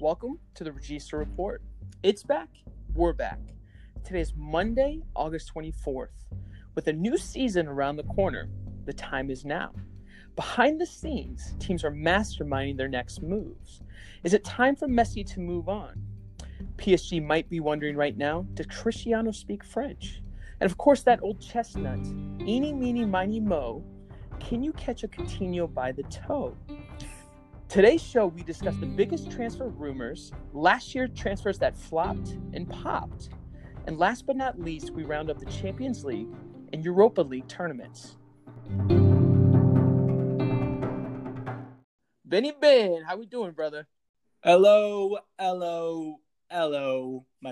Welcome to the Regista Report. It's back. We're back. Today is Monday, August 24th. With a new season around the corner, the time is now. Behind the scenes, teams are masterminding their next moves. Is it time for Messi to move on? PSG might be wondering right now, does Cristiano speak French? And of course, that old chestnut, eeny, meeny, miny, mo, can you catch a Coutinho by the toe? Today's show, we discuss the biggest transfer rumors, last year's transfers that flopped and popped, and last but not least, we round up the Champions League and Europa League tournaments. Benny Ben, how we doing, brother? Hello. My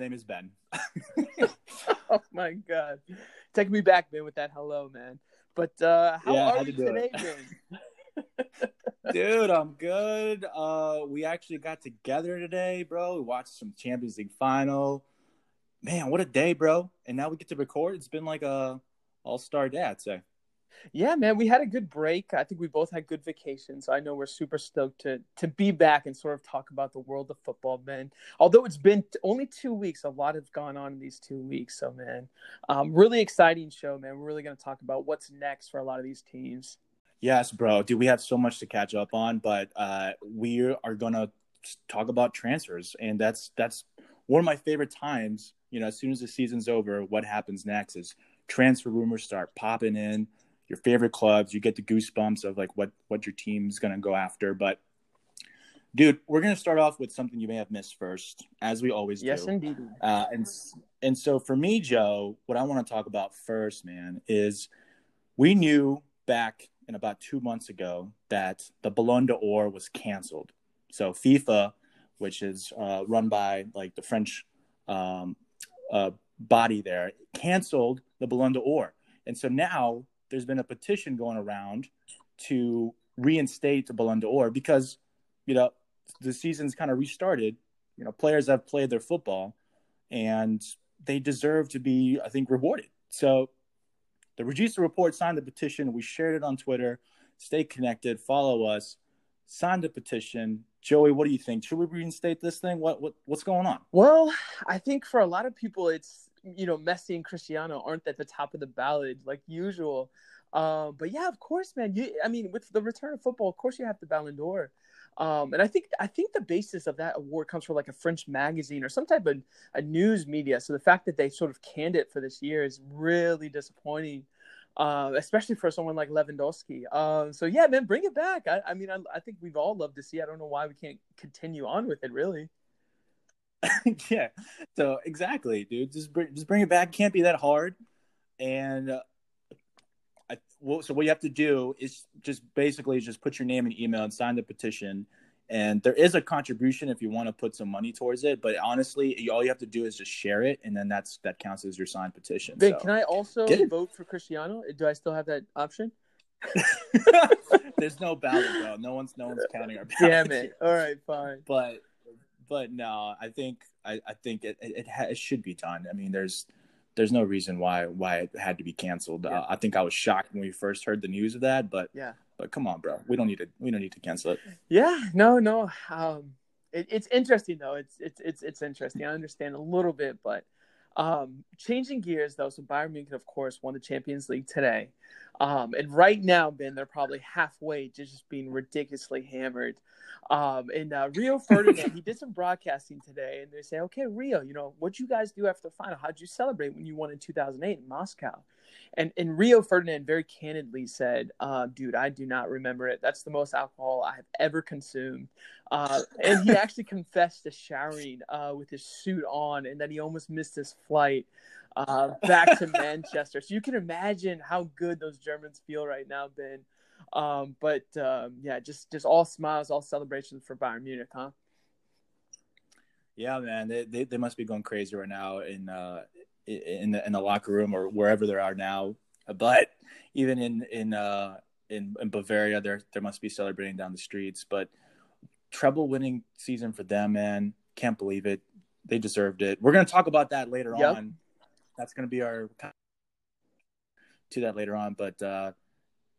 name is Ben. Oh, my God. Take me back, Ben, with that hello, man. But how are you today, Ben? Dude, I'm good. We actually got together today, bro. We watched some Champions League final. Man, what a day, bro. And now we get to record. It's been like a all-star day, I'd say. Yeah, man, we had a good break. I think we both had good vacations. I know we're super stoked to be back and sort of talk about the world of football, man. Although it's been only 2 weeks, a lot has gone on in these 2 weeks. So, man, really exciting show, man. We're really going to talk about what's next for a lot of these teams. Yes, bro. Dude, we have so much to catch up on, but we are going to talk about transfers, and that's one of my favorite times. You know, as soon as the season's over, what happens next is transfer rumors start popping in, your favorite clubs. You get the goosebumps of, like, what your team's going to go after. But, dude, we're going to start off with something you may have missed first, as we always do. Yes, indeed. And so for me, Joe, what I want to talk about first, man, is we knew back – and about 2 months ago that the Ballon d'Or was canceled. So FIFA, which is run by like the French body there, canceled the Ballon d'Or. And so now there's been a petition going around to reinstate the Ballon d'Or because, you know, the season's kind of restarted. You know, players have played their football and they deserve to be, I think, rewarded. So the Regista Report signed the petition. We shared it on Twitter. Stay connected. Follow us. Signed the petition. Joey, what do you think? Should we reinstate this thing? What's going on? Well, I think for a lot of people, it's, you know, Messi and Cristiano aren't at the top of the ballot like usual. But yeah, of course, man. With the return of football, of course you have the Ballon d'Or. And I think the basis of that award comes from like a French magazine or some type of a news media. So the fact that they sort of canned it for this year is really disappointing, especially for someone like Lewandowski. So yeah, man, bring it back. I think we've all loved to see. I don't know why we can't continue on with it, really. Yeah. So exactly, dude. Just bring it back. Can't be that hard. And so what you have to do is just put your name and email and sign the petition. And there is a contribution if you want to put some money towards it. But honestly, all you have to do is just share it. And then that counts as your signed petition. Vic, so, can I also vote for Cristiano? Do I still have that option? There's no ballot, bro. No one's counting our ballot. Damn it. All right, fine. But no, I think it should be done. I mean, there's no reason why it had to be canceled. Yeah. I think I was shocked when we first heard the news of that, but yeah. But come on, bro, we don't need to cancel it. Yeah, no. It's interesting though. It's interesting. I understand a little bit, but changing gears though. So Bayern Munich, of course, won the Champions League today, and right now, Ben, they're probably halfway to just being ridiculously hammered. And Rio Ferdinand, he did some broadcasting today, and they say, "Okay, Rio, you know, what'd you guys do after the final? How'd you celebrate when you won in 2008 in Moscow?" And Rio Ferdinand very candidly said, "Dude, I do not remember it. That's the most alcohol I have ever consumed." And he actually confessed to showering with his suit on, and that he almost missed his flight back to Manchester. So you can imagine how good those Germans feel right now, Ben. Just all smiles, all celebrations for Bayern Munich, huh? Yeah, man, they must be going crazy right now in the locker room or wherever they are now. But even in Bavaria, there must be celebrating down the streets. But treble-winning season for them, man. Can't believe it. They deserved it. We're going to talk about that later on. That's going to be our to that later on, but.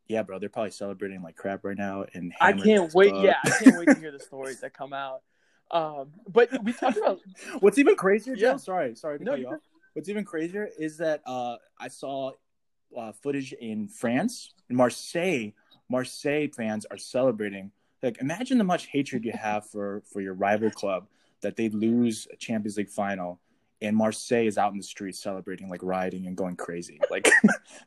Yeah, bro, they're probably celebrating like crap right now. And I can't wait. Yeah, I can't wait to hear the stories that come out. But we talked about what's even crazier, Joe. Yeah. Sorry to cut you off. What's even crazier is that I saw footage in France, in Marseille. Marseille fans are celebrating. Like, imagine the much hatred you have for your rival club that they lose a Champions League final, and Marseille is out in the streets celebrating, like rioting and going crazy. Like,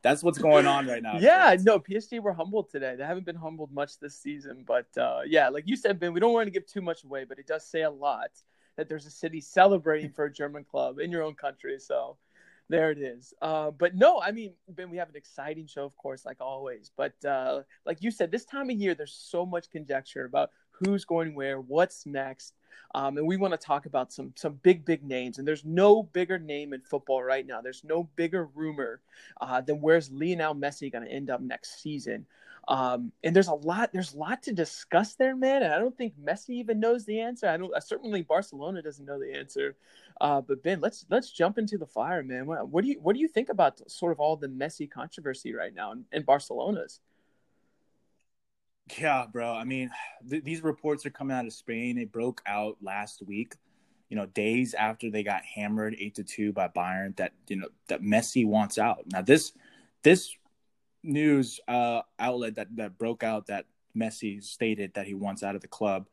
that's what's going on right now. Yeah, no, PSG were humbled today. They haven't been humbled much this season, but yeah, like you said, Ben, we don't want to give too much away, but it does say a lot that there's a city celebrating for a German club in your own country. So there it is. But no, I mean, Ben, we have an exciting show, of course, like always. But like you said, this time of year, there's so much conjecture about who's going where, what's next. And we want to talk about some big names. And there's no bigger name in football right now. There's no bigger rumor than where's Lionel Messi going to end up next season. And there's a lot to discuss there, man. And I don't think Messi even knows the answer. Certainly Barcelona doesn't know the answer. But Ben, let's jump into the fire, man. What do you think about sort of all the Messi controversy right now in Barcelona's? Yeah, bro. I mean, these reports are coming out of Spain. It broke out last week, days after they got hammered 8-2 by Bayern that Messi wants out. Now this news outlet that broke out that Messi stated that he wants out of the club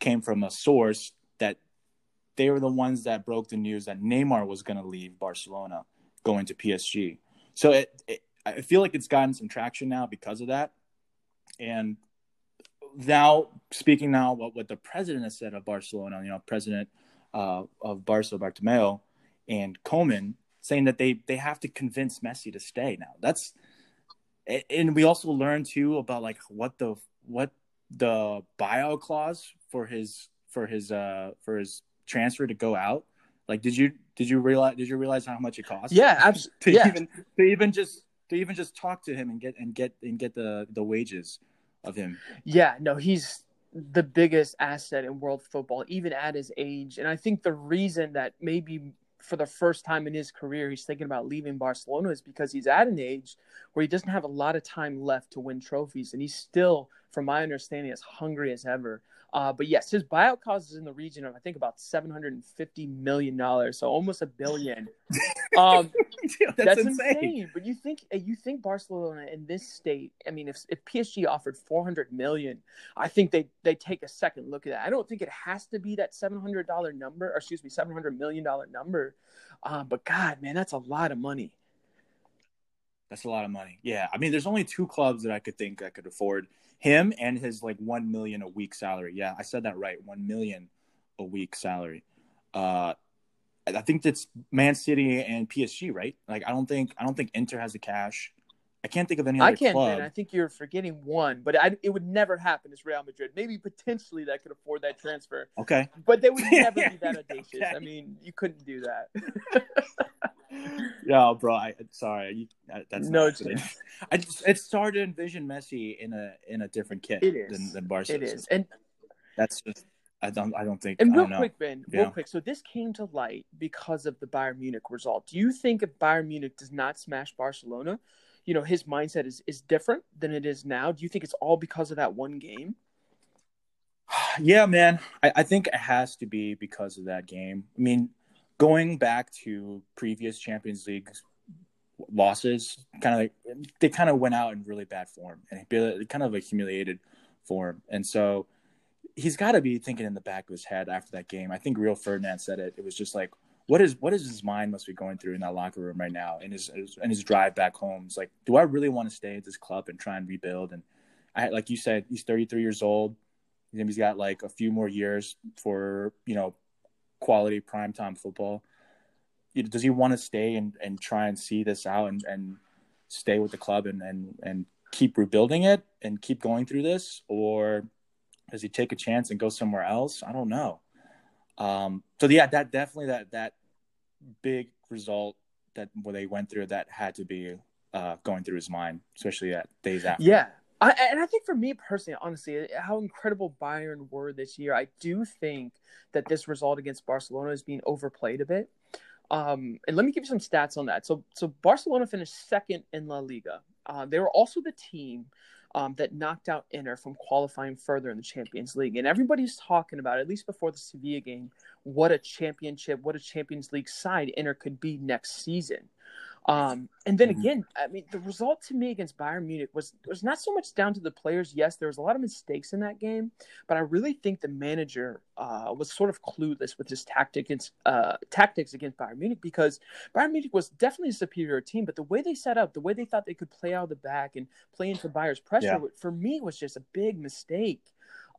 came from a source that they were the ones that broke the news that Neymar was going to leave Barcelona, going to PSG. So I feel like it's gotten some traction now because of that. And now, what the president has said of Barcelona, president of Barça, Bartomeu, and Koeman, saying that they have to convince Messi to stay now. And we also learned too about like what the buyout clause for his transfer to go out. Like, did you realize how much it costs? Yeah, absolutely. To even just talk to him and get the wages of him. Yeah, no, he's the biggest asset in world football, even at his age. And I think the reason that maybe for the first time in his career he's thinking about leaving Barcelona is because he's at an age where he doesn't have a lot of time left to win trophies. And he's still, from my understanding, as hungry as ever. But yes, his buyout cost is in the region of, I think, about $750 million. So almost $1 billion. Dude, that's insane. But you think Barcelona in this state, I mean, if PSG offered $400 million, I think they take a second look at that. I don't think it has to be that $700 million number. But God, man, that's a lot of money. That's a lot of money. Yeah. I mean, there's only two clubs that I could think that could afford him and his like $1 million a week salary. Yeah, I said that right. $1 million a week salary. I think that's Man City and PSG, right? Like, I don't think Inter has the cash. I can't think of any other club. I think you're forgetting one, but it would never happen. It's Real Madrid. Maybe potentially that could afford that transfer. Okay. But they would never be that audacious. Okay. I mean, you couldn't do that. Yeah, bro. It's hard to envision Messi in a different kit than Barcelona. It is, and that's just I don't think. And real quick, Ben. So this came to light because of the Bayern Munich result. Do you think if Bayern Munich does not smash Barcelona, his mindset is different than it is now? Do you think it's all because of that one game? Yeah, man. I think it has to be because of that game. I mean, going back to previous Champions League losses, they went out in really bad form and kind of a humiliated form. And so he's got to be thinking in the back of his head after that game. I think Rio Ferdinand said it. It was just like, what is his mind must be going through in that locker room right now, and his drive back home. It's like, do I really want to stay at this club and try and rebuild? And like you said, he's 33 years old. He's got like a few more years for quality primetime football. Does he want to stay and try and see this out and stay with the club and keep rebuilding it and keep going through this? Or does he take a chance and go somewhere else? I don't know. So yeah, that definitely that big result that where they went through, that had to be going through his mind, especially at days after. Yeah. And I think for me personally, honestly, how incredible Bayern were this year. I do think that this result against Barcelona is being overplayed a bit. And let me give you some stats on that. So Barcelona finished second in La Liga. They were also the team that knocked out Inter from qualifying further in the Champions League. And everybody's talking about, at least before the Sevilla game, what a championship, what a Champions League side Inter could be next season. And then again, I mean, the result to me against Bayern Munich was not so much down to the players. Yes, there was a lot of mistakes in that game, but I really think the manager was sort of clueless with his tactics against Bayern Munich, because Bayern Munich was definitely a superior team, but the way they set up, the way they thought they could play out of the back and play into Bayern's pressure, for me was just a big mistake.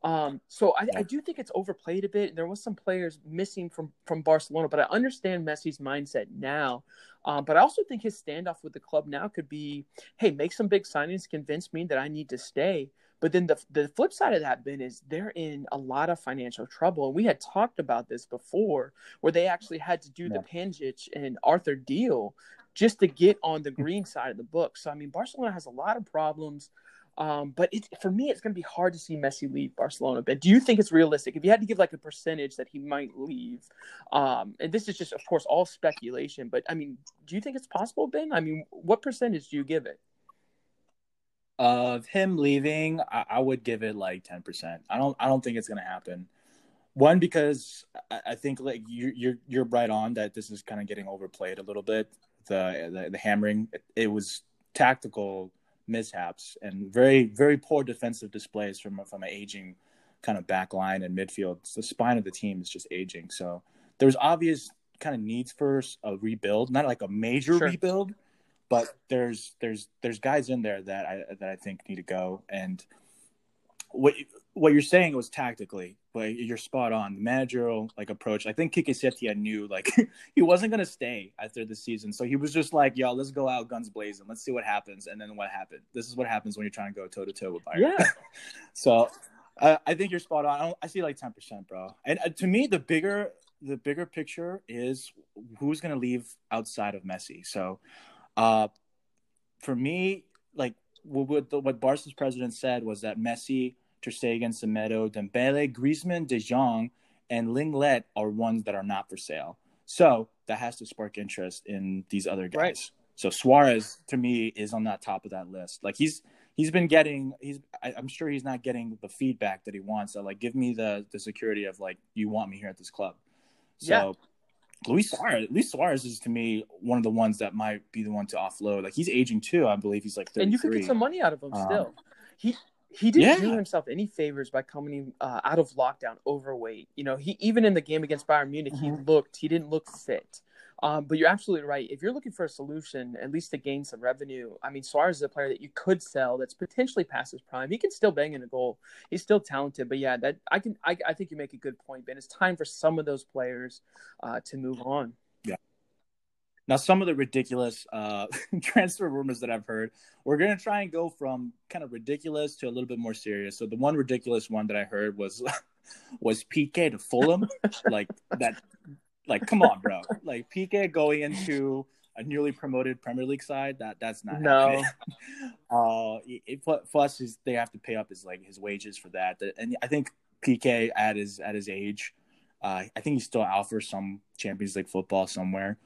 So I do think it's overplayed a bit, and there was some players missing from Barcelona, but I understand Messi's mindset now. But I also think his standoff with the club now could be, hey, make some big signings, convince me that I need to stay. But then the flip side of that, Ben, is they're in a lot of financial trouble. And we had talked about this before, where they actually had to do the Panjic and Arthur deal just to get on the green side of the book. So, I mean, Barcelona has a lot of problems. But for me, it's going to be hard to see Messi leave Barcelona. But do you think it's realistic? If you had to give like a percentage that he might leave, and this is just, of course, all speculation. But, I mean, do you think it's possible, Ben? I mean, what percentage do you give it? Of him leaving, I would give it like 10%. I don't think it's going to happen. One, because I think like you're right on that this is kind of getting overplayed a little bit. The hammering, it was tactical mishaps and very, very poor defensive displays from an aging kind of back line and midfield. So the spine of the team is just aging. So there's obvious kind of needs for a rebuild, not like a major rebuild, but there's guys in there that I think need to go. And what you're saying was tactically, but you're spot on. The managerial like approach. I think Kike Setien knew like he wasn't gonna stay after the season, so he was just like, "Yo, let's go out guns blazing. Let's see what happens." And then what happened? This is what happens when you're trying to go toe to toe with Bayern. Yeah. So I think you're spot on. I see like 10%, bro. And to me, the bigger picture is who's gonna leave outside of Messi. So for me, like what Barca's president said was that Messi, Ter Stegen, Semedo, Dembele, Griezmann, De Jong, and Linglet are ones that are not for sale. So that has to spark interest in these other guys. Right. So Suarez, to me, is on that top of that list. Like he's been getting I'm sure he's not getting the feedback that he wants. So like, give me the security of like you want me here at this club. So Luis Suarez is to me one of the ones that might be the one to offload. Like he's aging too. I believe he's like 33. And you could get some money out of him still. He didn't do himself any favors by coming out of lockdown overweight. You know, he even in the game against Bayern Munich, he didn't look fit. But you're absolutely right. If you're looking for a solution, at least to gain some revenue, I mean, Suarez is a player that you could sell that's potentially past his prime. He can still bang in a goal. He's still talented. But, yeah, I think you make a good point, Ben. It's time for some of those players to move on. Yeah. Now, some of the ridiculous transfer rumors that I've heard, we're going to try and go from kind of ridiculous to a little bit more serious. So the one ridiculous one that I heard was Piqué to Fulham. Like that. Like, come on, bro. Like, Piqué going into a newly promoted Premier League side, that's not happening. Plus, they have to pay up his wages for that. And I think Piqué at his age, I think he's still out for some Champions League football somewhere.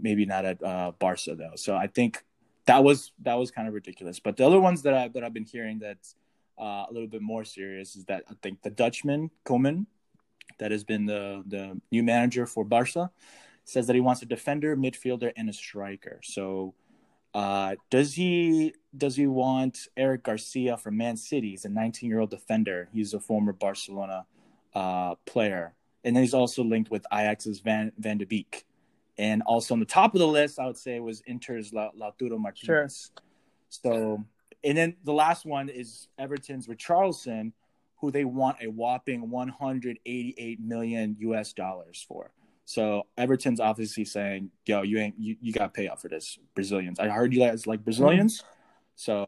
Maybe not at Barca though. So I think that was kind of ridiculous. But the other ones that I've been hearing that's a little bit more serious is that I think the Dutchman Komen, that has been the new manager for Barca, says that he wants a defender, midfielder, and a striker. So does he want Eric Garcia from Man City? He's a 19-year-old defender. He's a former Barcelona player. And then he's also linked with Ajax's Van de Beek. And also on the top of the list, I would say, was Inter's Lautaro Martinez. Sure. So, and then the last one is Everton's Richarlison, who they want a whopping $188 million for. So Everton's obviously saying, "Yo, you got to pay up for this, Brazilians. I heard you guys like Brazilians." So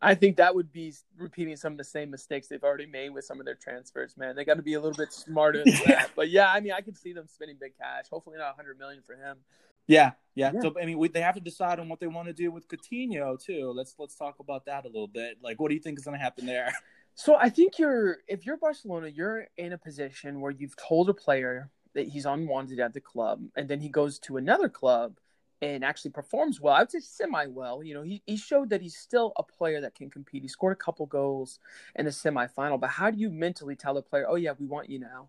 I think that would be repeating some of the same mistakes they've already made with some of their transfers, man. They got to be a little bit smarter than that. But yeah, I mean, I could see them spending big cash. Hopefully not $100 million for him. Yeah. So I mean, they have to decide on what they want to do with Coutinho too. Let's talk about that a little bit. Like, what do you think is going to happen there? So I think if you're Barcelona, you're in a position where you've told a player that he's unwanted at the club, and then he goes to another club and actually performs well. I would say semi-well. You know, he showed that he's still a player that can compete. He scored a couple goals in the semi-final. But how do you mentally tell the player, oh, yeah, we want you now?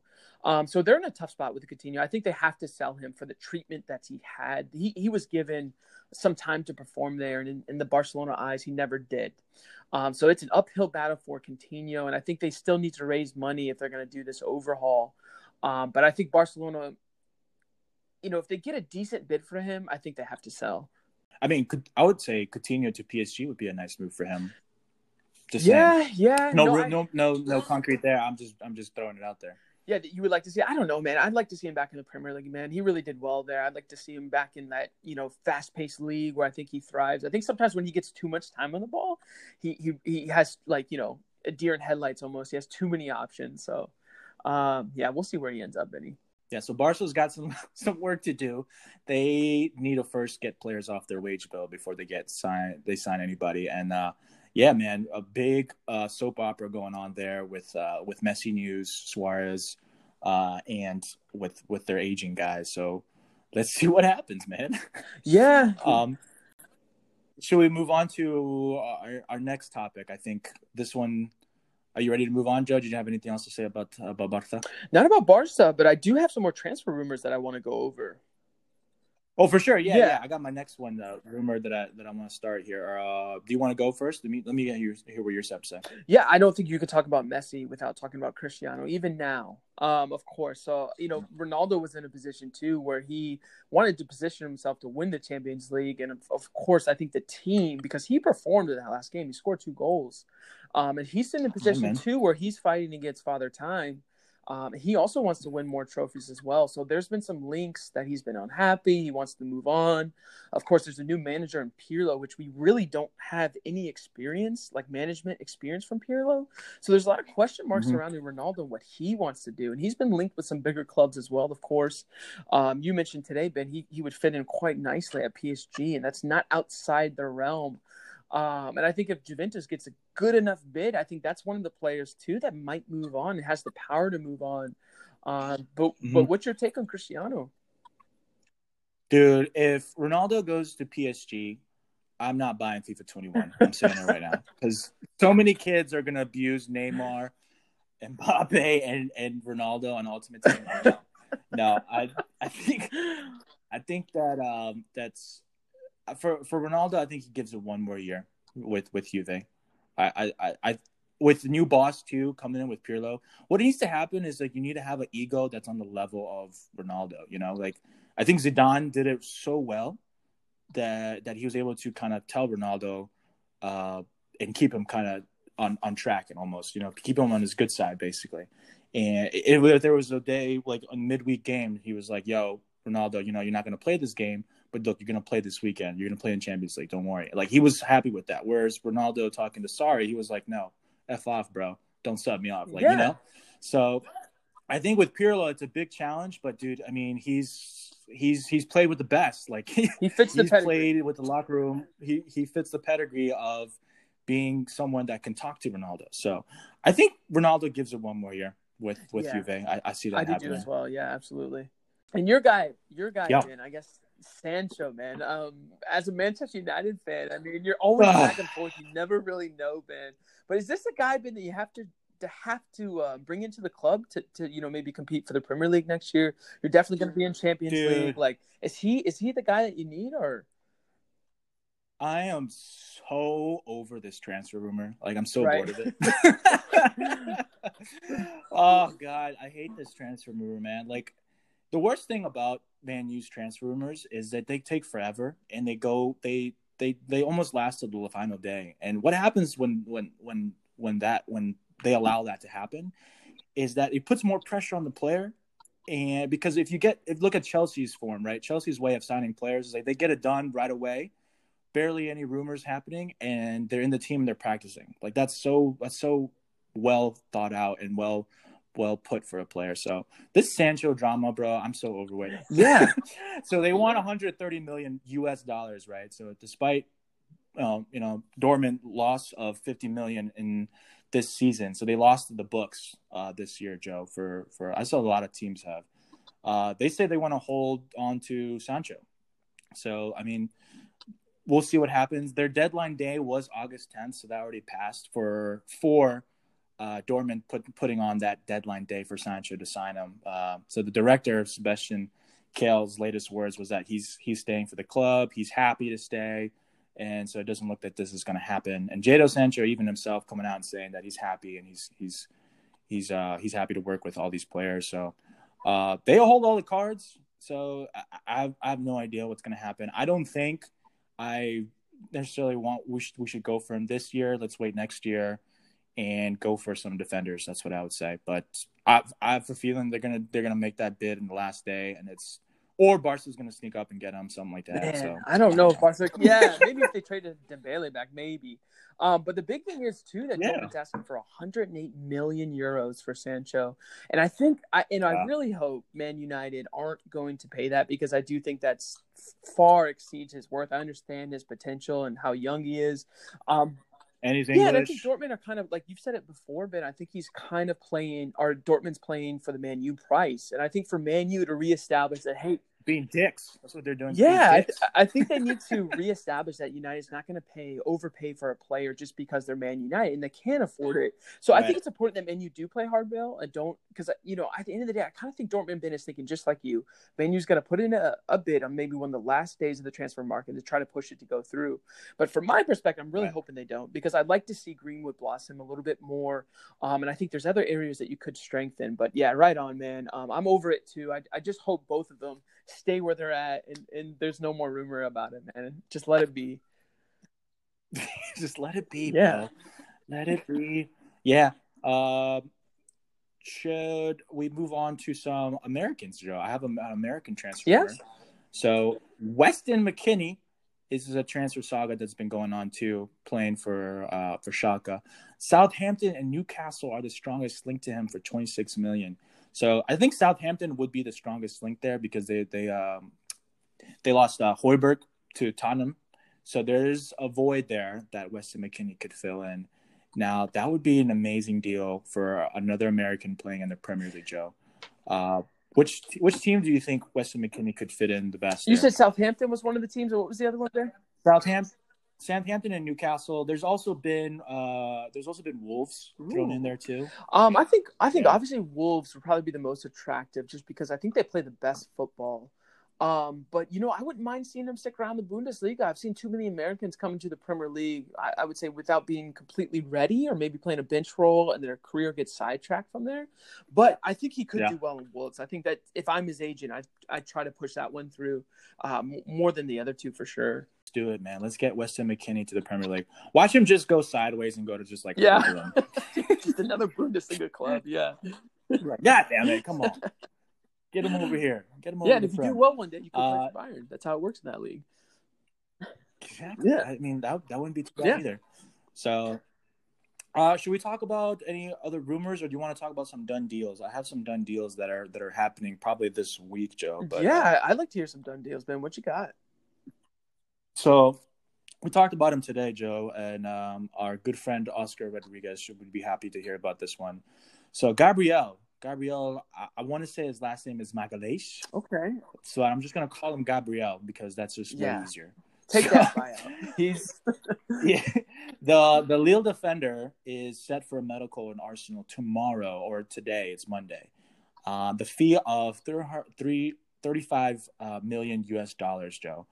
So they're in a tough spot with Coutinho. I think they have to sell him for the treatment that he had. He was given some time to perform there, and in the Barcelona eyes, he never did. So it's an uphill battle for Coutinho, and I think they still need to raise money if they're going to do this overhaul. But I think Barcelona, you know, if they get a decent bid for him, I think they have to sell. I mean, I would say Coutinho to PSG would be a nice move for him. Just saying. No concrete there. I'm just throwing it out there. Yeah, you would like to see. I don't know, man. I'd like to see him back in the Premier League, man. He really did well there. I'd like to see him back in that, you know, fast-paced league where I think he thrives. I think sometimes when he gets too much time on the ball, he has, like, you know, a deer in headlights almost. He has too many options. So, yeah, we'll see where he ends up, Benny. Yeah, so Barca's got some work to do. They need to first get players off their wage bill before they sign anybody. And yeah, man, a big soap opera going on there with Messi news, Suarez, and with their aging guys. So let's see what happens, man. Yeah. Should we move on to our next topic? I think this one. Are you ready to move on, Joe? Did you have anything else to say about Barca? Not about Barca, but I do have some more transfer rumors that I want to go over. Oh, for sure. Yeah. I got my next one, the rumor that I want to start here. Do you want to go first? Let me hear what your sub said. Yeah, I don't think you could talk about Messi without talking about Cristiano, even now. Of course. So, you know, Ronaldo was in a position, too, where he wanted to position himself to win the Champions League. And, of course, I think the team, because he performed in that last game. He scored 2 goals. And he's in a position, too, where he's fighting against Father Time. He also wants to win more trophies as well. So there's been some links that he's been unhappy. He wants to move on. Of course, there's a new manager in Pirlo, which we really don't have any experience, like management experience from Pirlo. So there's a lot of question marks surrounding Ronaldo and what he wants to do. And he's been linked with some bigger clubs as well, of course. You mentioned today, Ben, he would fit in quite nicely at PSG, and that's not outside the realm. And I think if Juventus gets a good enough bid, I think that's one of the players, too, that might move on and has the power to move on. But what's your take on Cristiano? Dude, if Ronaldo goes to PSG, I'm not buying FIFA 21. I'm saying it right now. Because so many kids are going to abuse Neymar and Mbappe and Ronaldo on Ultimate Team right now. No, I think that that's – For Ronaldo, I think he gives it one more year with Juve. I with the new boss too coming in with Pirlo. What needs to happen is, like, you need to have an ego that's on the level of Ronaldo. You know, like, I think Zidane did it so well that he was able to kind of tell Ronaldo and keep him kind of on track and almost, you know, keep him on his good side basically. And if there was a day like a midweek game, he was like, "Yo, Ronaldo, you know, you're not going to play this game, but look, you're going to play this weekend. You're going to play in Champions League. Don't worry." Like, he was happy with that. Whereas Ronaldo talking to Sarri, he was like, "No, F off, bro. Don't sub me off." Like, yeah. You know? So I think with Pirlo, it's a big challenge. But, dude, I mean, he's played with the best. Like, he fits the pedigree. Played with the locker room. He fits the pedigree of being someone that can talk to Ronaldo. So I think Ronaldo gives it one more year with Juve. I see that happening. I do as well. Yeah, absolutely. And your guy, man, I guess Sancho, man. As a Manchester United fan, I mean, you're always back and forth. You never really know, Ben. But is this a guy, Ben, that you have to bring into the club to you know, maybe compete for the Premier League next year? You're definitely going to be in Champions League. Like, is he the guy that you need, or? I am so over this transfer rumor. Like, I'm so bored of it. Oh God, I hate this transfer rumor, man. Like. The worst thing about Man U's transfer rumors is that they take forever and they almost last till the final day. And what happens when they allow that to happen is that it puts more pressure on the player. And because look at Chelsea's form, right? Chelsea's way of signing players is like they get it done right away, barely any rumors happening, and they're in the team and they're practicing. Like that's so well thought out and well put for a player. So this Sancho drama, bro, I'm so over it. Yeah. So they want $130 million US, right? So despite you know, dormant loss of 50 million in this season, so they lost the books this year, Joe. For I saw a lot of teams have. They say they want to hold on to Sancho, So, I mean, we'll see what happens. Their deadline day was August 10th, so that already passed for Dortmund putting on that deadline day for Sancho to sign him. So the director, Sebastian Kehl's latest words was that he's staying for the club. He's happy to stay. And so it doesn't look that this is going to happen. And Jadon Sancho, even himself, coming out and saying that he's happy and he's happy to work with all these players. So they hold all the cards. So I have no idea what's going to happen. I don't think I necessarily we should go for him this year. Let's wait next year and go for some defenders. That's what I would say. But I have a feeling they're gonna make that bid in the last day, and it's. Or Barca's going to sneak up and get him, something like that. Man, so I don't know if Barca. Yeah, maybe if they traded Dembele back, maybe. But the big thing is too that Dortmund's asking for 108 million euros for Sancho, and I think I really hope Man United aren't going to pay that, because I do think that's far exceeds his worth. I understand his potential and how young he is. And he's English. Yeah, and I think Dortmund are kind of, like you've said it before, Ben, I think he's kind of Dortmund's playing for the Man U price. And I think for Man U to reestablish that, hey, being dicks. That's what they're doing. Yeah, I think they need to reestablish that United's not going to overpay for a player just because they're Man United and they can't afford it. So right. I think it's important that Man U do play hardball and don't, because at the end of the day, I kind of think Dortmund Ben is thinking just like you. Man U's going to put in a bid on maybe one of the last days of the transfer market to try to push it to go through. But from my perspective, I'm really hoping they don't, because I'd like to see Greenwood blossom a little bit more. And I think there's other areas that you could strengthen. But yeah, right on, man. I'm over it too. I just hope both of them stay where they're at, and there's no more rumor about it, man. Just let it be. Just let it be, yeah. Bro. Let it be. Yeah. Should we move on to some Americans, Joe? I have an American transfer. Yes. So Weston McKennie is a transfer saga that's been going on too, playing for Schalke. Southampton and Newcastle are the strongest link to him for 26 million. So I think Southampton would be the strongest link there, because they lost Højbjerg to Tottenham, so there's a void there that Weston McKennie could fill in. Now that would be an amazing deal for another American playing in the Premier League, Joe. Which team do you think Weston McKennie could fit in the best? You said Southampton was one of the teams, or what was the other one there? Southampton and Newcastle. There's also been Wolves thrown in there too. I think obviously Wolves would probably be the most attractive, just because I think they play the best football. But I wouldn't mind seeing them stick around the Bundesliga. I've seen too many Americans come into the Premier League, I would say, without being completely ready, or maybe playing a bench role, and their career gets sidetracked from there. But I think he could do well in Wolves. I think that if I'm his agent, I'd try to push that one through more than the other two for sure. Let's do it, man. Let's get Weston McKennie to the Premier League. Watch him just go sideways and go to just like just another Bundesliga club. Yeah. God damn it! Come on. Get him over here. Get him over here. Yeah, and if you do well one day, you can play for Bayern. That's how it works in that league. Exactly. Yeah. I mean, that wouldn't be too bad either. So, should we talk about any other rumors, or do you want to talk about some done deals? I have some done deals that are happening probably this week, Joe. But, I'd like to hear some done deals, Ben. What you got? So, we talked about him today, Joe, and our good friend Oscar Rodriguez would be happy to hear about this one. So, Gabriel, I want to say his last name is Magalhaes. Okay. So I'm just going to call him Gabriel, because that's just way easier. Take that bio. The Lille defender is set for a medical in Arsenal tomorrow, or today. It's Monday. The fee of $35 million US dollars, Joe.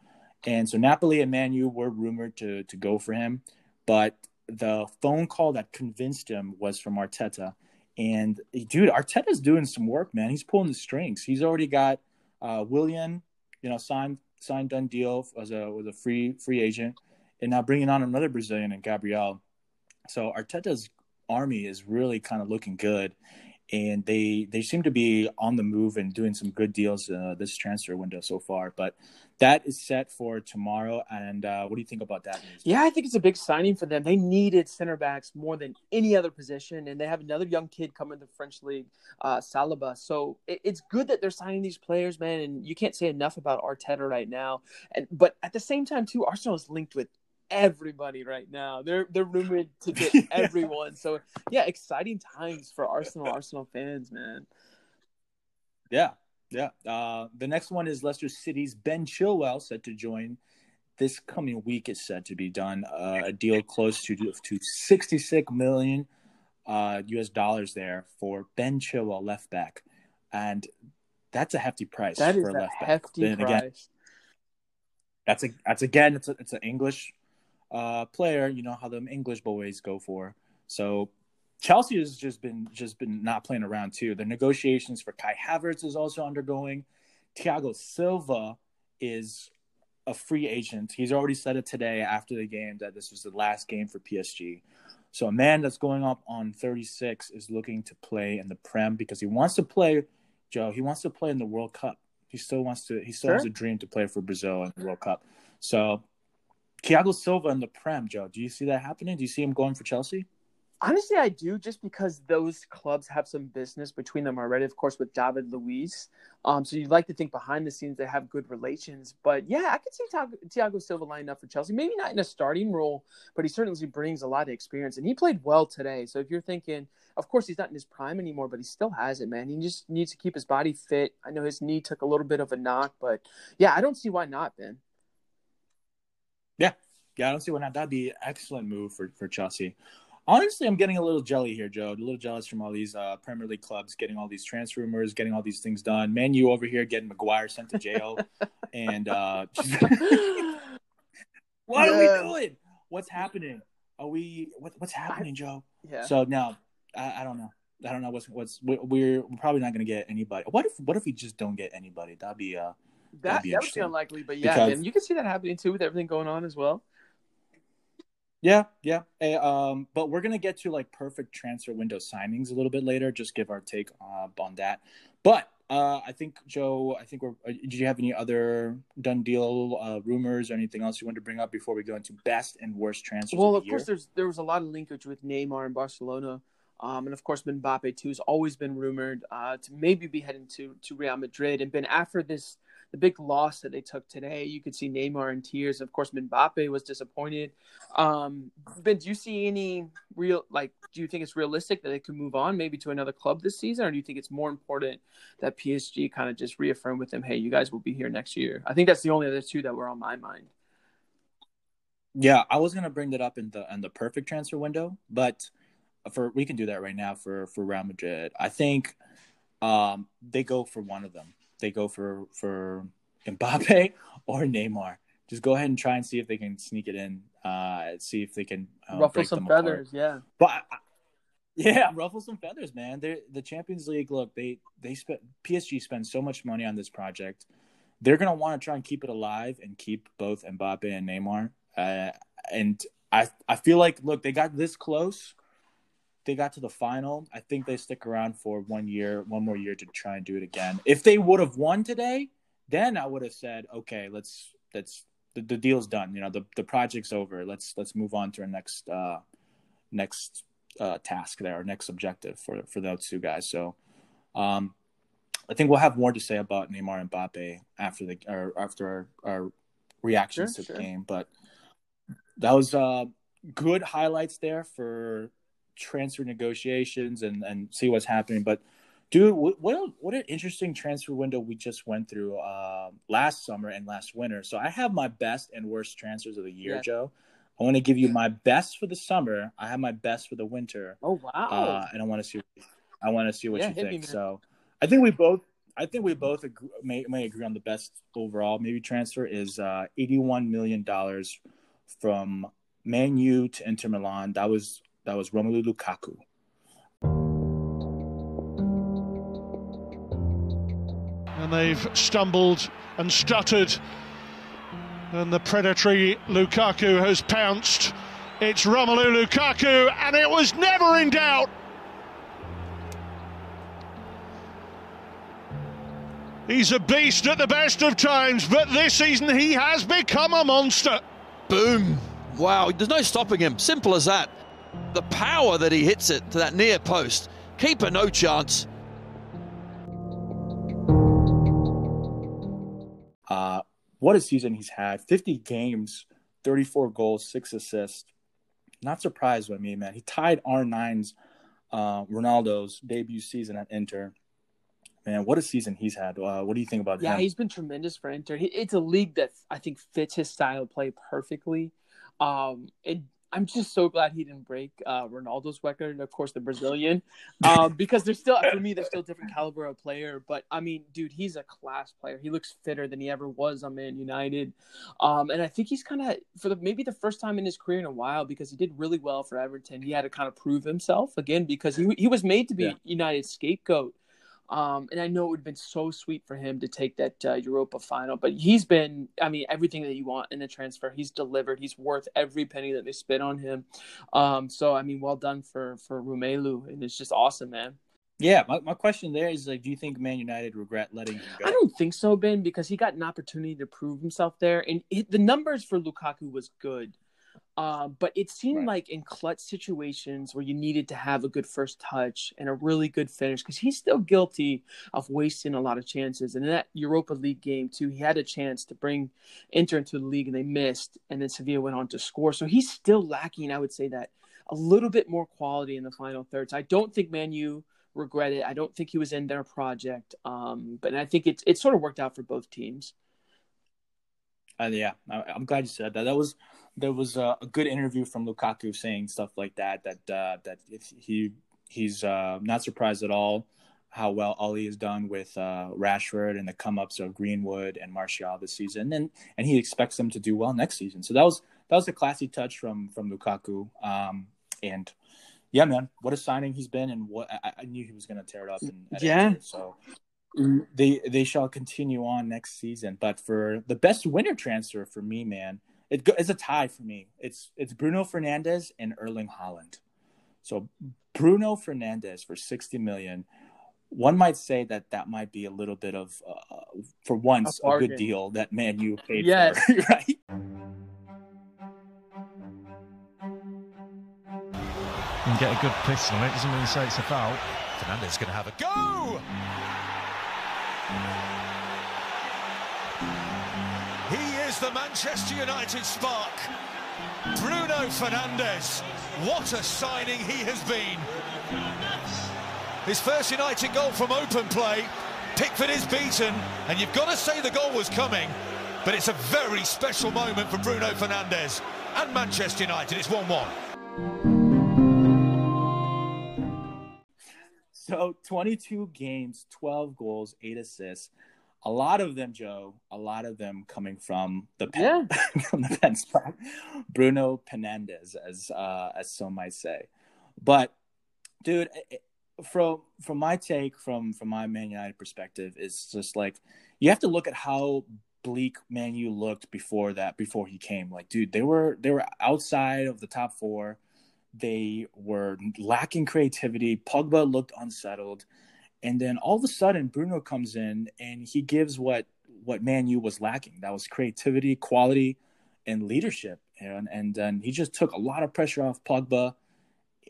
And so Napoli and Man U were rumored to go for him, but the phone call that convinced him was from Arteta. And, dude, Arteta's doing some work, man. He's pulling the strings. He's already got Willian, signed, done deal as a free agent, and now bringing on another Brazilian and Gabriel. So Arteta's army is really kind of looking good, and they seem to be on the move and doing some good deals this transfer window so far. But that is set for tomorrow. And what do you think about that? Yeah, I think it's a big signing for them. They needed center backs more than any other position, and they have another young kid coming to the French league, Saliba. So it's good that they're signing these players, man, and you can't say enough about Arteta right now. But at the same time, too, Arsenal is linked with everybody right now. They're rumored to get everyone. So yeah, exciting times for Arsenal fans, man. Yeah, Yeah. The next one is Leicester City's Ben Chilwell, set to join this coming week. It's said to be done. A deal close to $66 million U.S. dollars there for Ben Chilwell, left back. And that's a hefty price for a left back. That is a hefty price. It's an English player. You know how them English boys go for. So Chelsea has just been not playing around too. The negotiations for Kai Havertz is also undergoing. Thiago Silva is a free agent. He's already said it today after the game that this was the last game for PSG. So a man that's going up on 36 is looking to play in the Prem because he wants to play, Joe. He wants to play in the World Cup. He still has a dream to play for Brazil in the World Cup. So Thiago Silva in the Prem, Joe. Do you see that happening? Do you see him going for Chelsea? Honestly, I do, just because those clubs have some business between them already, of course, with David Luiz. So you'd like to think behind the scenes they have good relations. But, yeah, I could see Thiago Silva lining up for Chelsea. Maybe not in a starting role, but he certainly brings a lot of experience. And he played well today. So if you're thinking, of course, he's not in his prime anymore, but he still has it, man. He just needs to keep his body fit. I know his knee took a little bit of a knock. But, yeah, I don't see why not, Ben. Yeah, I don't see why not. That'd be an excellent move for Chelsea. Honestly, I'm getting a little jelly here, Joe. A little jealous from all these Premier League clubs getting all these transfer rumors, getting all these things done. Man U over here getting Maguire sent to jail. And what are we doing? What's happening? What's happening, Joe? Yeah. So now I don't know. I don't know we're probably not going to get anybody. What if we just don't get anybody? That would be unlikely. But yeah, and you can see that happening too with everything going on as well. Yeah. Hey, but we're going to get to like perfect transfer window signings a little bit later. Just give our take on that. But I think, Joe, did you have any other done deal rumors or anything else you wanted to bring up before we go into best and worst transfers? Well, of course, there was a lot of linkage with Neymar and Barcelona. And, of course, Mbappe, too, has always been rumored to maybe be heading to Real Madrid. And, Ben, after the big loss that they took today, you could see Neymar in tears. Of course, Mbappe was disappointed. Ben, do you see do you think it's realistic that they could move on maybe to another club this season? Or do you think it's more important that PSG kind of just reaffirm with them, hey, you guys will be here next year? I think that's the only other two that were on my mind. Yeah, I was going to bring that up in the perfect transfer window, but we can do that right now for Real Madrid. I think they go for one of them. They go for Mbappe or Neymar. Just go ahead and try and see if they can sneak it in. See if they can ruffle some feathers. Apart. Yeah, but yeah, ruffle some feathers, man. The Champions League. Look, PSG spends so much money on this project. They're gonna want to try and keep it alive and keep both Mbappe and Neymar. And I feel like, look, they got this close. They got to the final. I think they stick around for one more year to try and do it again. If they would have won today, then I would have said, okay, let's the deal's done. You know, the project's over. Let's move on to our next task there, our next objective for those two guys. So, I think we'll have more to say about Neymar and Mbappe after our reactions to the game. But that was good highlights there for transfer negotiations and see what's happening. But dude, what an interesting transfer window we just went through last summer and last winter. So I have my best and worst transfers of the year. Yeah. Joe, I want to give you my best for the summer. I have my best for the winter. Oh wow. And I want to see what you think. So I think we both may agree on the best overall maybe transfer is $81 million from Man U to Inter Milan. That was Romelu Lukaku. And they've stumbled and stuttered. And the predatory Lukaku has pounced. It's Romelu Lukaku, and it was never in doubt. He's a beast at the best of times, but this season he has become a monster. Boom. Wow, there's no stopping him. Simple as that. The power that he hits it to that near post. Keeper, no chance. What a season he's had. 50 games, 34 goals, 6 assists. Not surprised by me, man. He tied R9's Ronaldo's debut season at Inter. Man, what a season he's had. What do you think about him? Yeah, he's been tremendous for Inter. It's a league that I think fits his style of play perfectly. And I'm just so glad he didn't break Ronaldo's record, and of course the Brazilian, because they're still, for me, they're still different caliber of player. But I mean, dude, he's a class player. He looks fitter than he ever was on Man United, and I think he's kind of maybe the first time in his career in a while, because he did really well for Everton. He had to kind of prove himself again, because he was made to be United's scapegoat. And I know it would have been so sweet for him to take that Europa final, but he's been, I mean, everything that you want in a transfer, he's delivered. He's worth every penny that they spent on him. So, I mean, well done for Romelu, and it's just awesome, man. Yeah, my question there is, like, do you think Man United regret letting him go? I don't think so, Ben, because he got an opportunity to prove himself there, and the numbers for Lukaku was good. But it seemed like in clutch situations where you needed to have a good first touch and a really good finish, because he's still guilty of wasting a lot of chances. And in that Europa League game, too, he had a chance to bring Inter into the league, and they missed. And then Sevilla went on to score. So he's still lacking, I would say, that a little bit more quality in the final thirds. I don't think Man U regret it. I don't think he was in their project. But I think it sort of worked out for both teams. Yeah, I'm glad you said that. There was a good interview from Lukaku saying stuff like that if he's not surprised at all how well Oli has done with Rashford and the come-ups of Greenwood and Martial this season, and he expects them to do well next season. So that was a classy touch from Lukaku. And yeah, man, what a signing he's been, and what I knew he was going to tear it up. Inter, so. They shall continue on next season. But for the best winter transfer for me, man, it's a tie for me. It's Bruno Fernandes and Erling Haaland. So Bruno Fernandes for $60 million. One might say that might be a little bit of, for once, a good deal that Man U paid for. Right? You can get a good pistol on it. Doesn't mean you say it's a foul. Fernandes going to have a go. He is the Manchester United spark. Bruno Fernandes, what a signing he has been. His first United goal from open play. Pickford is beaten, and you've got to say the goal was coming, but it's a very special moment for Bruno Fernandes and Manchester United. It's 1-1. So 22 games, 12 goals, 8 assists. A lot of them, Joe, coming from the pen, from the pen spot. Bruno Fernandes, as some might say. But, dude, from my take, from my Man United perspective, it's just like you have to look at how bleak Man U looked before he came. Like, dude, they were outside of the top four. They were lacking creativity. Pogba looked unsettled. And then all of a sudden, Bruno comes in and he gives what Man U was lacking. That was creativity, quality, and leadership. And he just took a lot of pressure off Pogba.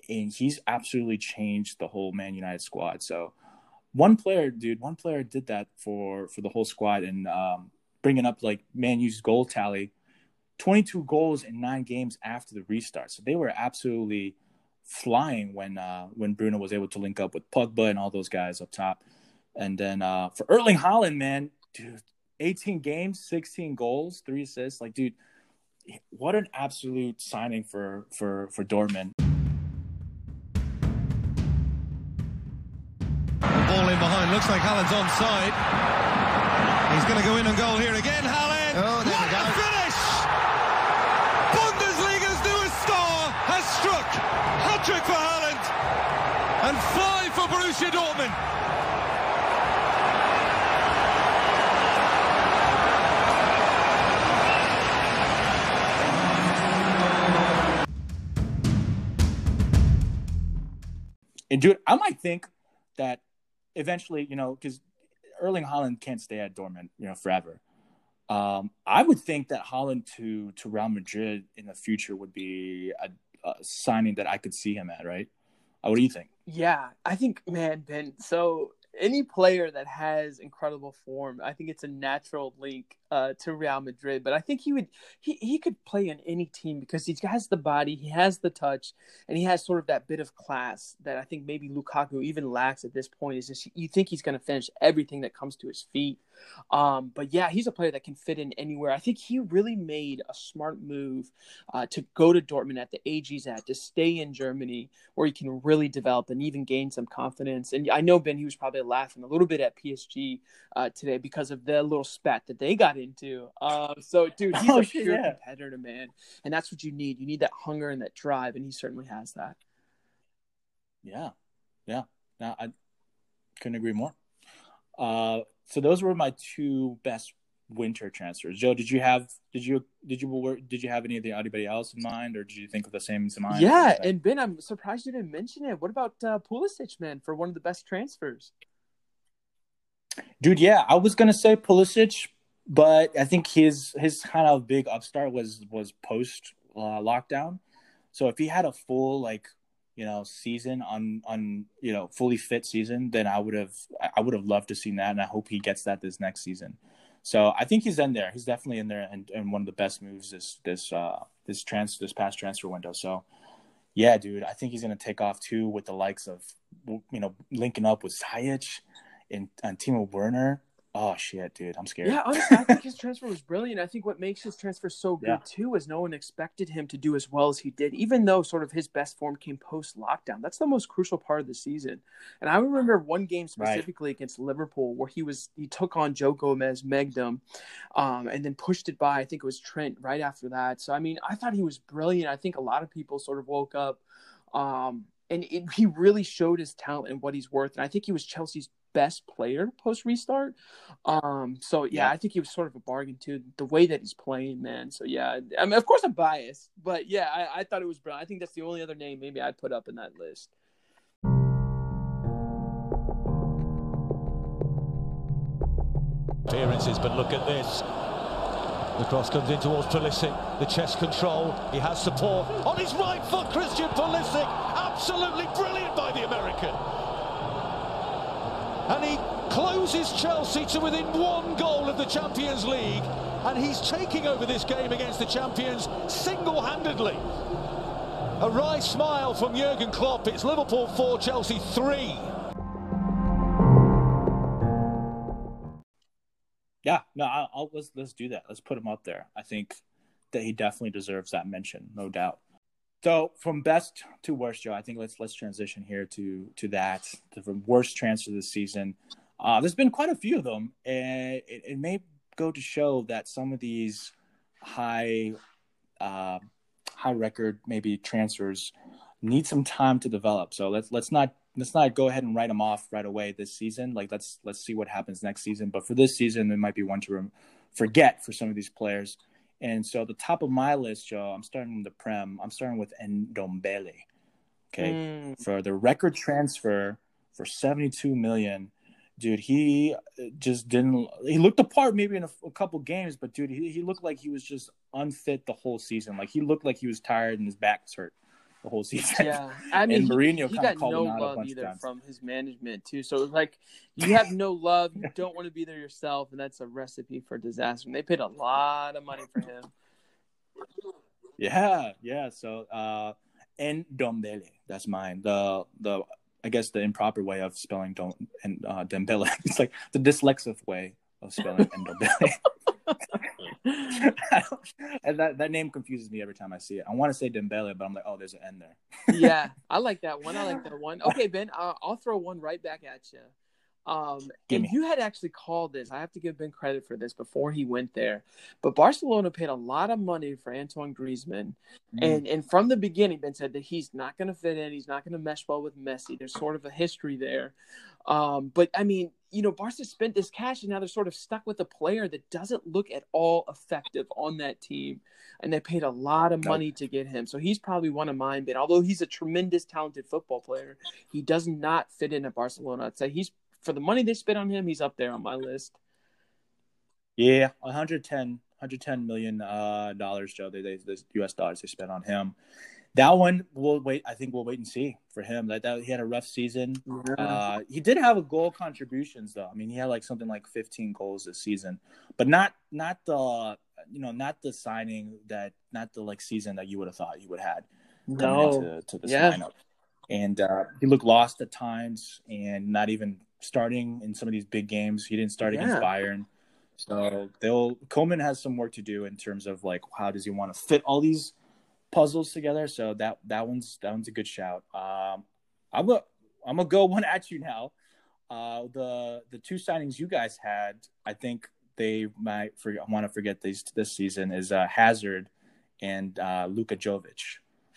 And he's absolutely changed the whole Man United squad. So one player did that for the whole squad. And bringing up like Man U's goal tally, 22 goals in 9 games after the restart. So they were absolutely flying when Bruno was able to link up with Pogba and all those guys up top. And then for Erling Haaland, man, dude, 18 games, 16 goals, 3 assists. Like, dude, what an absolute signing for Dortmund. Ball in behind. Looks like Haaland's onside. He's going to go in and goal here again. Haaland. Oh, there we go. Trick for Haaland and 5 for Borussia Dortmund. And dude, I might think that eventually, you know, because Erling Haaland can't stay at Dortmund, you know, forever. I would think that Haaland to Real Madrid in the future would be a signing that I could see him at, right? What do you think? Yeah, I think, man, Ben, so any player that has incredible form, I think it's a natural link to Real Madrid, but I think he could play in any team because he has the body, he has the touch, and he has sort of that bit of class that I think maybe Lukaku even lacks at this point. Is just you think he's going to finish everything that comes to his feet, but yeah, he's a player that can fit in anywhere. I think he really made a smart move to go to Dortmund at the age he's at, to stay in Germany where he can really develop and even gain some confidence. And I know, Ben, he was probably laughing a little bit at PSG today because of the little spat that they got into. So, dude, he's a pure competitor, man. And that's what you need. You need that hunger and that drive, and he certainly has that. Yeah. No, I couldn't agree more. So those were my two best winter transfers. Joe, did you have anybody else in mind, or did you think of the same as mine? Yeah, and Ben, I'm surprised you didn't mention it. What about Pulisic, man, for one of the best transfers? Dude, yeah, I was gonna say Pulisic, but I think his kind of big upstart was post lockdown. So if he had a full season on fully fit season, then I would have loved to see that, and I hope he gets that this next season. So I think he's in there. He's definitely in there, and one of the best moves this past transfer window. So, yeah, dude, I think he's gonna take off too with the likes of linking up with Ziyech and Timo Werner. Oh shit, dude, I'm scared. Yeah, honestly, I think his transfer was brilliant. I think what makes his transfer so good too is no one expected him to do as well as he did, even though sort of his best form came post-lockdown. That's the most crucial part of the season. And I remember one game specifically against Liverpool where he took on Joe Gomez, Megdum, and then pushed it by, I think it was Trent right after that. So, I mean, I thought he was brilliant. I think a lot of people sort of woke up, and he really showed his talent and what he's worth. And I think he was Chelsea's best player post restart. I think he was sort of a bargain too, the way that he's playing, man. So yeah, I mean, of course I'm biased, but yeah, I thought it was brilliant. I think that's the only other name maybe I'd put up in that list. Appearances, but look at this. The cross comes in towards Pulisic, the chest control, he has support on his right foot. Christian Pulisic, absolutely brilliant by the American. And he closes Chelsea to within one goal of the Champions League. And he's taking over this game against the champions single-handedly. A wry smile from Jurgen Klopp. It's Liverpool 4, Chelsea 3. Yeah, no, let's do that. Let's put him up there. I think that he definitely deserves that mention, no doubt. So from best to worst, Joe, I think let's transition here to that, from worst transfer this season. There's been quite a few of them, and it may go to show that some of these high record maybe transfers need some time to develop. So let's not go ahead and write them off right away this season. Like let's see what happens next season. But for this season, there might be one to forget for some of these players. And so the top of my list, Joe, I'm starting with the Prem. I'm starting with Ndombele, okay? For the record transfer for $72 million, dude, he just didn't – he looked the part maybe in a couple games, but, dude, he looked like he was just unfit the whole season. Like, he looked like he was tired and his back was hurt the whole season. Yeah, I mean, and Mourinho kind of called him out a bunch of times. He got no love either from his management too. So it was like, you have no love, you don't want to be there yourself, and that's a recipe for disaster. And they paid a lot of money for him. Yeah. So, Ndombele, that's mine. The I guess the improper way of spelling Dembele. It's like the dyslexic way of spelling Ndombele. And that name confuses me every time I see it. I want to say Dembele, but I'm like, oh, there's an N there. Yeah, I like that one. Okay, Ben, I'll throw one right back at you. And you had actually called this. I have to give Ben credit for this before he went there. But Barcelona paid a lot of money for Antoine Griezmann. And from the beginning, Ben said that he's not going to fit in. He's not going to mesh well with Messi. There's sort of a history there. But, I mean, Barca spent this cash, and now they're sort of stuck with a player that doesn't look at all effective on that team. And they paid a lot of money to get him. So he's probably one of mine, Ben. Although he's a tremendous, talented football player, he does not fit in at Barcelona. I'd say for the money they spent on him, he's up there on my list. Yeah, $110 million, Joe, the U.S. dollars they spent on him. that one we'll wait. I think we'll wait and see for him. That he had a rough season. Yeah. He did have a goal contributions though. I mean, he had like something like 15 goals this season, but not the signing that not the like season that you would have thought he would have had. To this lineup. And he looked lost at times, and not even starting in some of these big games. He didn't start against Bayern, so Coleman has some work to do in terms of like how does he want to fit all these puzzles together. So that one's a good shout. I'm gonna go one at you now. The two signings you guys had, I think they might want to forget this season is Hazard and Luka Jovic.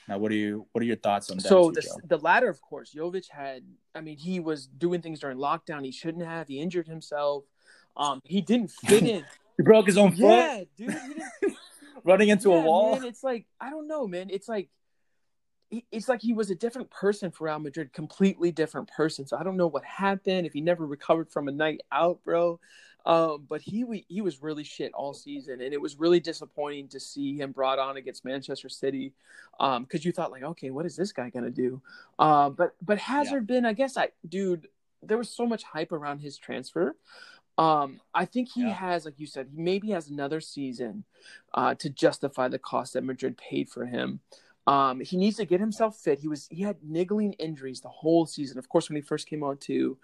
Now, what are your thoughts on that? So the latter, of course, Jovic had. I mean, he was doing things during lockdown he shouldn't have. He injured himself. He didn't fit in. He broke his own foot. Yeah, dude. He didn't... Running into a wall. Man, it's like I don't know, man. It's like he was a different person for Real Madrid, completely different person. So I don't know what happened. If he never recovered from a night out, bro. But he was really shit all season, and it was really disappointing to see him brought on against Manchester City, because you thought like, okay, what is this guy gonna do? But Hazard been, I guess, there was so much hype around his transfer. I think he has, like you said, he maybe has another season to justify the cost that Madrid paid for him. He needs to get himself fit. He had niggling injuries the whole season. Of course, when he first came on too,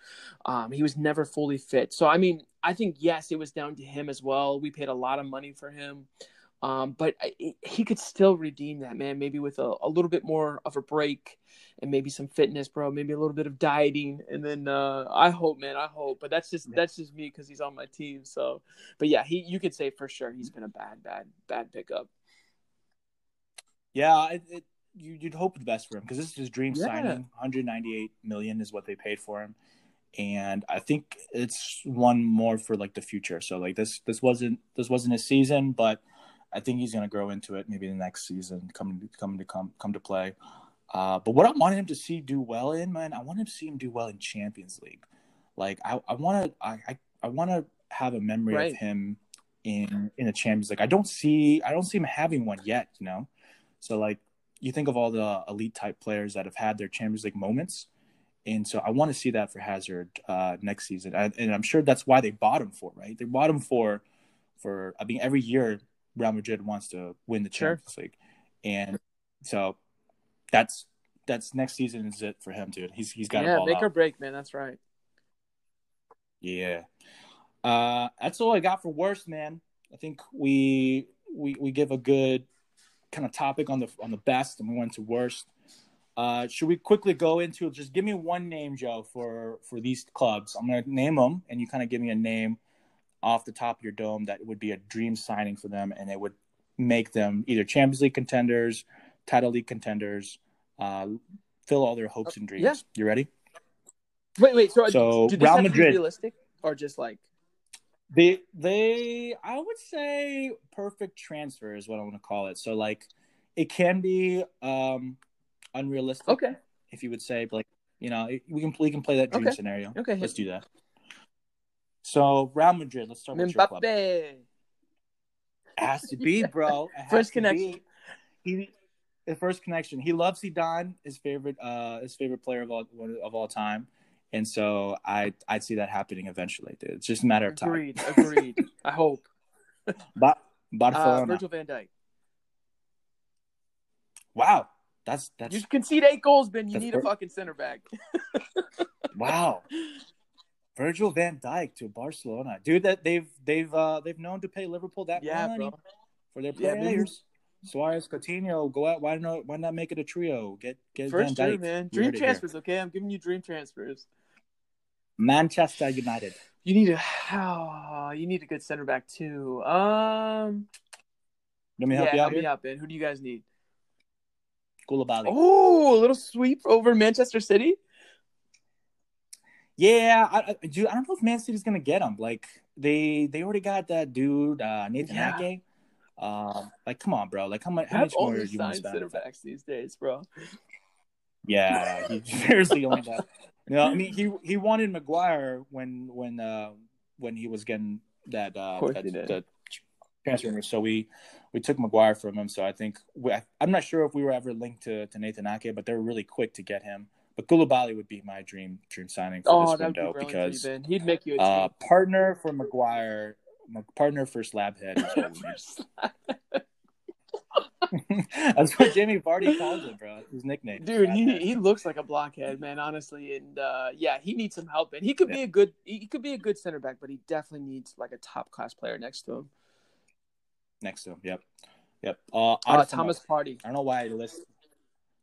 he was never fully fit. So, I mean, I think, yes, it was down to him as well. We paid a lot of money for him. But he could still redeem that, man, maybe with a little bit more of a break and maybe some fitness, bro, maybe a little bit of dieting. And then I hope. But that's just me because he's on my team. So, but yeah, you could say for sure he's been a bad pickup. Yeah, you'd hope the best for him because this is his dream signing. 198 million is what they paid for him, and I think it's one more for like the future. So like this wasn't his season, but I think he's gonna grow into it. Maybe the next season come to play. But what I wanted him to see do well in, man, I want him to see him do well in Champions League. Like I want to have a memory of him in the Champions League. I don't see him having one yet, you know. So, like, you think of all the elite-type players that have had their Champions League moments. And so I want to see that for Hazard next season. And I'm sure that's why they bought him for, right? They bought him for I mean, every year Real Madrid wants to win the Champions League. And so that's next season is it for him, dude. He's got to ball out. Yeah, make or break, man. That's right. Yeah. That's all I got for worst, man. I think we give a good – kind of topic on the best, and we went to worst. Should we quickly go into just give me one name, Joe, for these clubs? I'm gonna name them, and you kind of give me a name off the top of your dome that would be a dream signing for them, and it would make them either Champions League contenders, title league contenders, fill all their hopes and dreams. Yeah. You ready? Wait. So do these Real have Madrid to be realistic or just like? They I would say perfect transfer is what I want to call it. So like it can be unrealistic. Okay. If you would say like, you know, we can play that dream scenario. Okay. Let's do that. So Real Madrid, let's start with your club. Mbappe. Has to be, bro. First connection. The first connection. He loves Zidane, his favorite player of all time. And so I'd see that happening eventually, dude. It's just a matter of time. Agreed. I hope. Barcelona. Virgil van Dijk. Wow. That's you concede 8 goals, Ben. You need a fucking center back. Wow. Virgil van Dijk to Barcelona. Dude, that they've known to pay Liverpool that money for their players. Yeah, Suarez, Coutinho, go out. Why not make it a trio? Get Van Dijk. Dream, man. Dream transfers, okay? I'm giving you dream transfers. Manchester United. You need a good center back too. Let me help you out. Help me out, Ben. Who do you guys need? Koulibaly. Oh, a little sweep over Manchester City. Yeah, dude. I don't know if Man City's gonna get him. Like they already got that dude Nathan Ake. Like, come on, bro. Like, how much more do you want to spend? Center backs these days, bro. Yeah, he seriously only got. No, I mean he wanted Maguire when he was getting that transfer rumors. So we took Maguire from him. So I think I'm not sure if we were ever linked to Nathan Ake, but they were really quick to get him. But Koulibaly would be my dream signing for this window because he'd make you a partner for Maguire, partner for Slabhead. That's what Jamie Vardy calls him, bro. His nickname. Dude, he looks like a blockhead, man, honestly. And yeah, he needs some help. And he could be a good center back, but he definitely needs like a top class player next to him. Yep. Thomas Partey. I don't know why I listed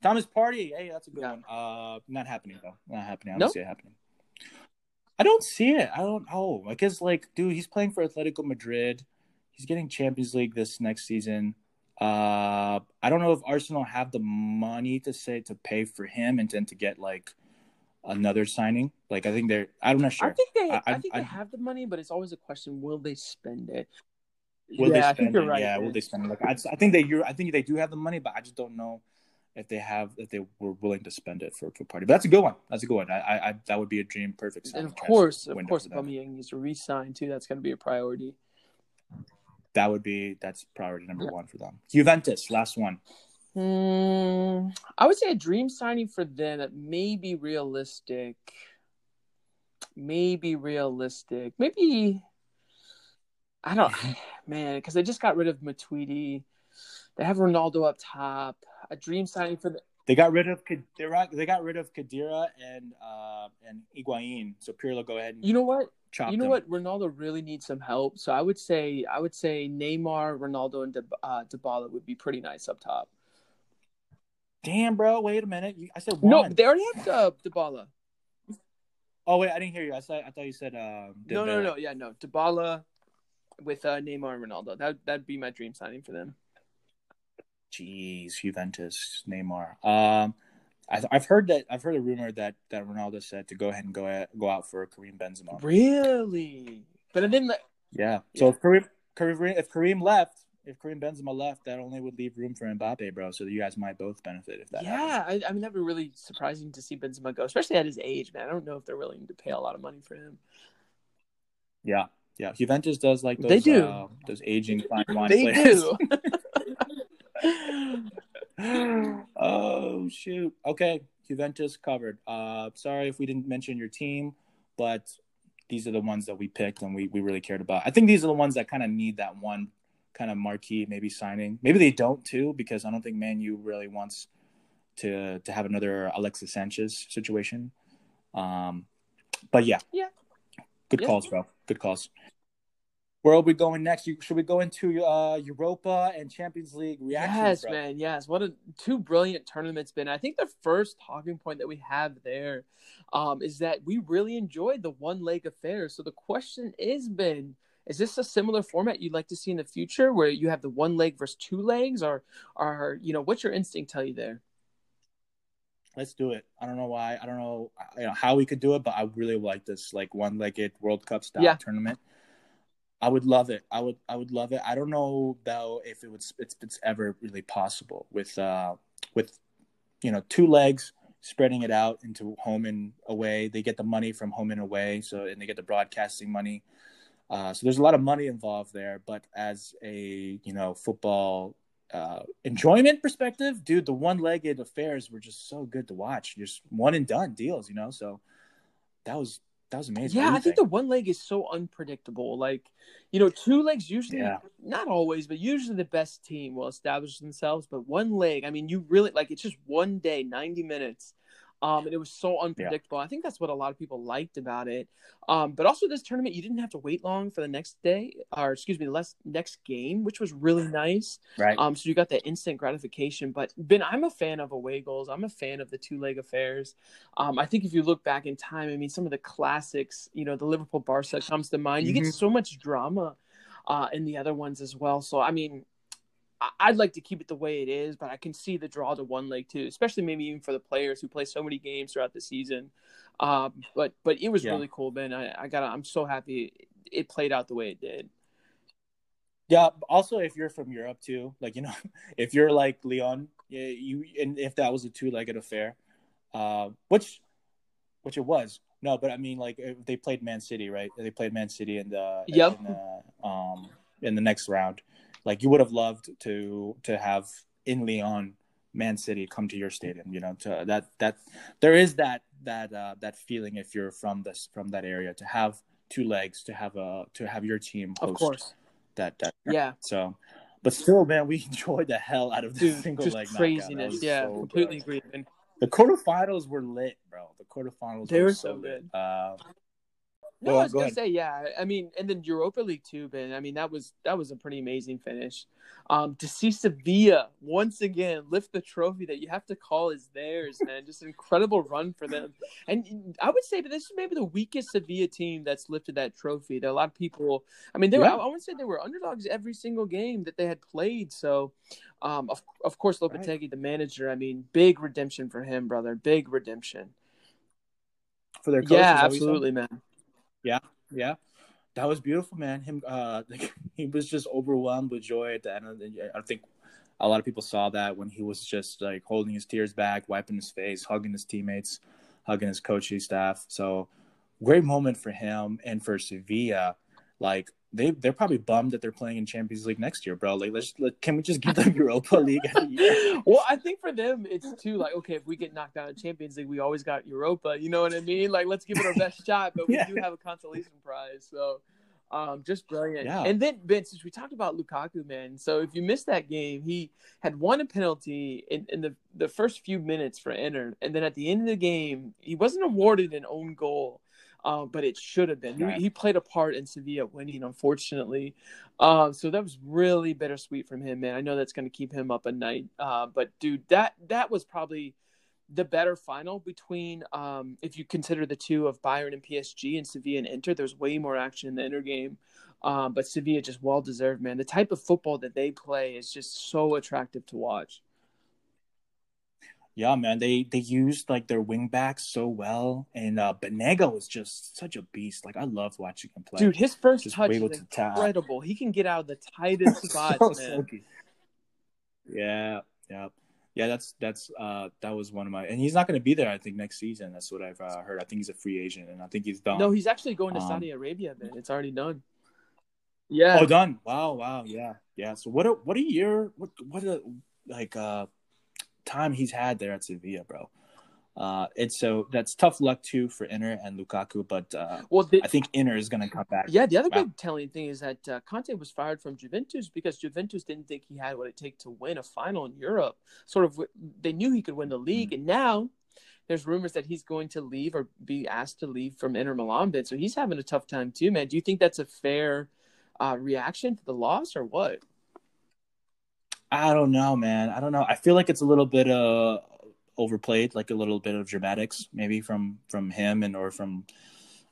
Thomas Partey. Hey, that's a good one. Not happening though. I don't see it happening. I don't see it. I don't know. I guess dude, he's playing for Atletico Madrid. He's getting Champions League this next season. I don't know if Arsenal have the money to pay for him and then to get another signing. I think they're. I'm not sure. I think they have the money, but it's always a question: will they spend it? Will they spend it? I think they do have the money, but I just don't know if they were willing to spend it for Partey. But that's a good one. I that would be a dream, perfect signing. And of course, Aubameyang needs to re-sign too. That's going to be a priority. That's priority number one for them. Juventus, last one. I would say a dream signing for them that may be realistic. Maybe I don't man, because they just got rid of Matuidi. They have Ronaldo up top. A dream signing for them. They got rid of Khedira and Higuain. So Pirlo, go ahead. And You know what? Ronaldo really needs some help. So I would say Neymar, Ronaldo, and Dybala would be pretty nice up top. Damn, bro. Wait a minute. I said one. No, they already had Dybala. Oh wait, I didn't hear you. I thought you said Dybala. No. Yeah, no. Dybala with Neymar and Ronaldo. That'd be my dream signing for them. Jeez, Juventus, Neymar. I've heard a rumor that Ronaldo said to go ahead and go out for Karim Benzema. Really? But I didn't. Yeah. So if Karim Benzema left, that only would leave room for Mbappe, bro. So you guys might both benefit if that. Yeah, I mean that'd be really surprising to see Benzema go, especially at his age, man. I don't know if they're willing to pay a lot of money for him. Yeah. Juventus does those aging fine wine players. They do. Oh shoot. Okay, Juventus covered. Sorry if we didn't mention your team, but these are the ones that we picked and we really cared about. I think these are the ones that kind of need that one kind of marquee maybe signing. Maybe they don't too, because I don't think Man U really wants to have another Alexis Sanchez situation. But yeah. Good calls, bro. Good calls. Where are we going next? Should we go into Europa and Champions League reactions? Yes, bro? Man. Yes. What two brilliant tournaments been. I think the first talking point that we have there is that we really enjoyed the one-leg affair. So the question is, Ben, is this a similar format you'd like to see in the future where you have the one leg versus two legs? Or what's your instinct tell you there? Let's do it. I don't know why. I don't know, how we could do it, but I really like this one-legged World Cup style tournament. I would love it. I would love it. I don't know though if it's ever really possible with two legs, spreading it out into home and away. They get the money from home and away, and they get the broadcasting money. So there's a lot of money involved there. But as a football enjoyment perspective, dude, the one-legged affairs were just so good to watch. Just one and done deals, So that was. That was amazing. Yeah, I think the one leg is so unpredictable. Two legs usually, not always, but usually the best team will establish themselves. But one leg, I mean, you really it's just one day, 90 minutes. And it was so unpredictable. Yeah. I think that's what a lot of people liked about it. But also this tournament, you didn't have to wait long for the next day, or excuse me, next game, which was really nice. Right. So you got that instant gratification. But Ben, I'm a fan of away goals. I'm a fan of the two-leg affairs. I think if you look back in time, I mean, some of the classics, the Liverpool Barca comes to mind. Mm-hmm. You get so much drama in the other ones as well. So, I mean, I'd like to keep it the way it is, but I can see the draw to one leg too, especially maybe even for the players who play so many games throughout the season. But it was really cool, Ben. I'm so happy it played out the way it did. Yeah. Also, if you're from Europe too, if you're like Lyon, and if that was a two-legged affair, which it was. No, but I mean, if they played Man City, right? They played Man City in the in the next round. Like, you would have loved to have in Lyon, Man City come to your stadium, you know, to that there is that feeling if you're from that area, to have two legs, to have your team host, of course, that yeah. So, but still, man, we enjoyed the hell out of this single leg craziness. Yeah, so completely agree. The quarterfinals were lit, bro. The quarterfinals were so good. No, I was going to say, yeah. I mean, and then Europa League too, Ben. I mean, that was a pretty amazing finish. To see Sevilla once again lift the trophy that you have to call is theirs, man. Just an incredible run for them. And I would say that this is maybe the weakest Sevilla team that's lifted that trophy. That a lot of people, I mean, I would say they were underdogs every single game that they had played. So, of course, Lopetegui, the manager, I mean, big redemption for him, brother. Big redemption. For their coach. Yeah, absolutely, man. Yeah, that was beautiful, man. Him, he was just overwhelmed with joy at the end of the year. I think a lot of people saw that when he was just like holding his tears back, wiping his face, hugging his teammates, hugging his coaching staff. So, great moment for him and for Sevilla. Like they're probably bummed that they're playing in Champions League next year, bro. Like, can we just give them Europa League every year? Well, I think for them it's too like, okay, if we get knocked out in Champions League, we always got Europa. You know what I mean? Like, let's give it our best shot, but we do have a consolation prize. So, just brilliant. Yeah. And then, Ben, since we talked about Lukaku, man, so if you missed that game, he had won a penalty in the first few minutes for Inter, and then at the end of the game, he wasn't awarded an own goal. But it should have been. He played a part in Sevilla winning, unfortunately. So that was really bittersweet from him, man. I know that's going to keep him up at night. But, dude, that was probably the better final between, if you consider the two of Bayern and PSG and Sevilla and Inter, there's way more action in the Inter game. But Sevilla just well-deserved, man. The type of football that they play is just so attractive to watch. Yeah, man, they used like their wing backs so well, and Banega was just such a beast. Like, I loved watching him play. Dude, his first touch is incredible. He can get out of the tightest spots, man. Silky. Yeah. That was one of my. And he's not going to be there, I think, next season. That's what I've heard. I think he's a free agent, and I think he's done. No, he's actually going to Saudi Arabia, man. It's already done. Yeah. Oh, done. Wow. Yeah. So what a year. What a time he's had there at Sevilla, bro. It's so that's tough luck too for Inter and Lukaku, but I think Inter is going to come back. Yeah, the other big telling thing is that Conte was fired from Juventus because Juventus didn't think he had what it takes to win a final in Europe. Sort of, they knew he could win the league, and now there's rumors that he's going to leave or be asked to leave from Inter Milan. So he's having a tough time too, man. Do you think that's a fair reaction to the loss or what? I don't know, man. I feel like it's a little bit overplayed, like a little bit of dramatics, maybe from him or from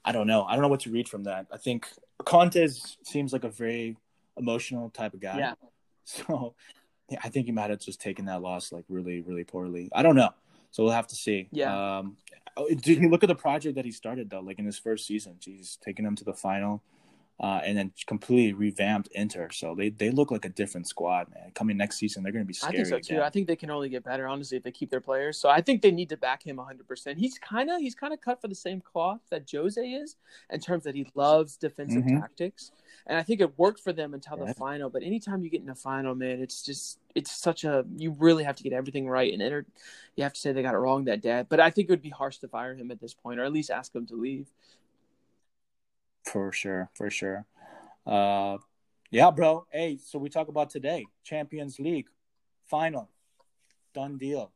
I don't know. I don't know what to read from that. I think Conte seems like a very emotional type of guy. Yeah. So yeah, I think he might have just taken that loss like really, really poorly. I don't know. So we'll have to see. Yeah. Did you look at the project that he started though? Like in his first season, he's taking them to the final. And then completely revamped Inter, so they look like a different squad, man. Coming next season, they're going to be scary. I think so too. Again. I think they can only get better, honestly, if they keep their players. So I think they need to back him 100%. He's kind of cut for the same cloth that Jose is in terms that he loves defensive tactics, and I think it worked for them until the final. But anytime you get in a final, man, you really have to get everything right, and Inter, you have to say they got it wrong that day. But I think it would be harsh to fire him at this point, or at least ask him to leave. For sure. Yeah, bro. Hey, so we talk about today, Champions League final, done deal.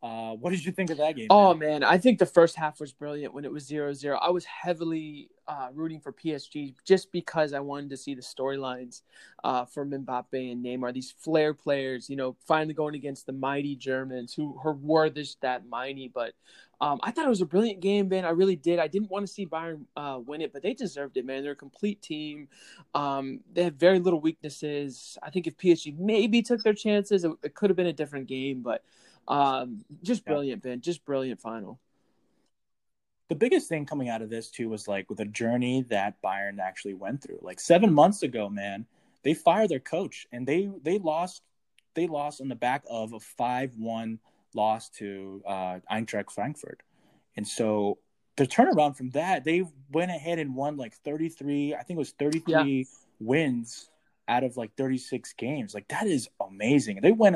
What did you think of that game? Oh, man, I think the first half was brilliant when it was 0-0. I was heavily rooting for PSG just because I wanted to see the storylines for Mbappe and Neymar, these flair players, you know, finally going against the mighty Germans who were that mighty. But I thought it was a brilliant game, man. I really did. I didn't want to see Bayern win it, but they deserved it, man. They're a complete team. They have very little weaknesses. I think if PSG maybe took their chances, it could have been a different game, but just brilliant, Ben. Just brilliant final. The biggest thing coming out of this, too, was like the journey that Bayern actually went through. Like 7 months ago, man, they fired their coach and they lost on the back of a 5-1 loss to Eintracht Frankfurt. And so the turnaround from that, they went ahead and won like 33 wins out of like 36 games. Like, that is amazing. They went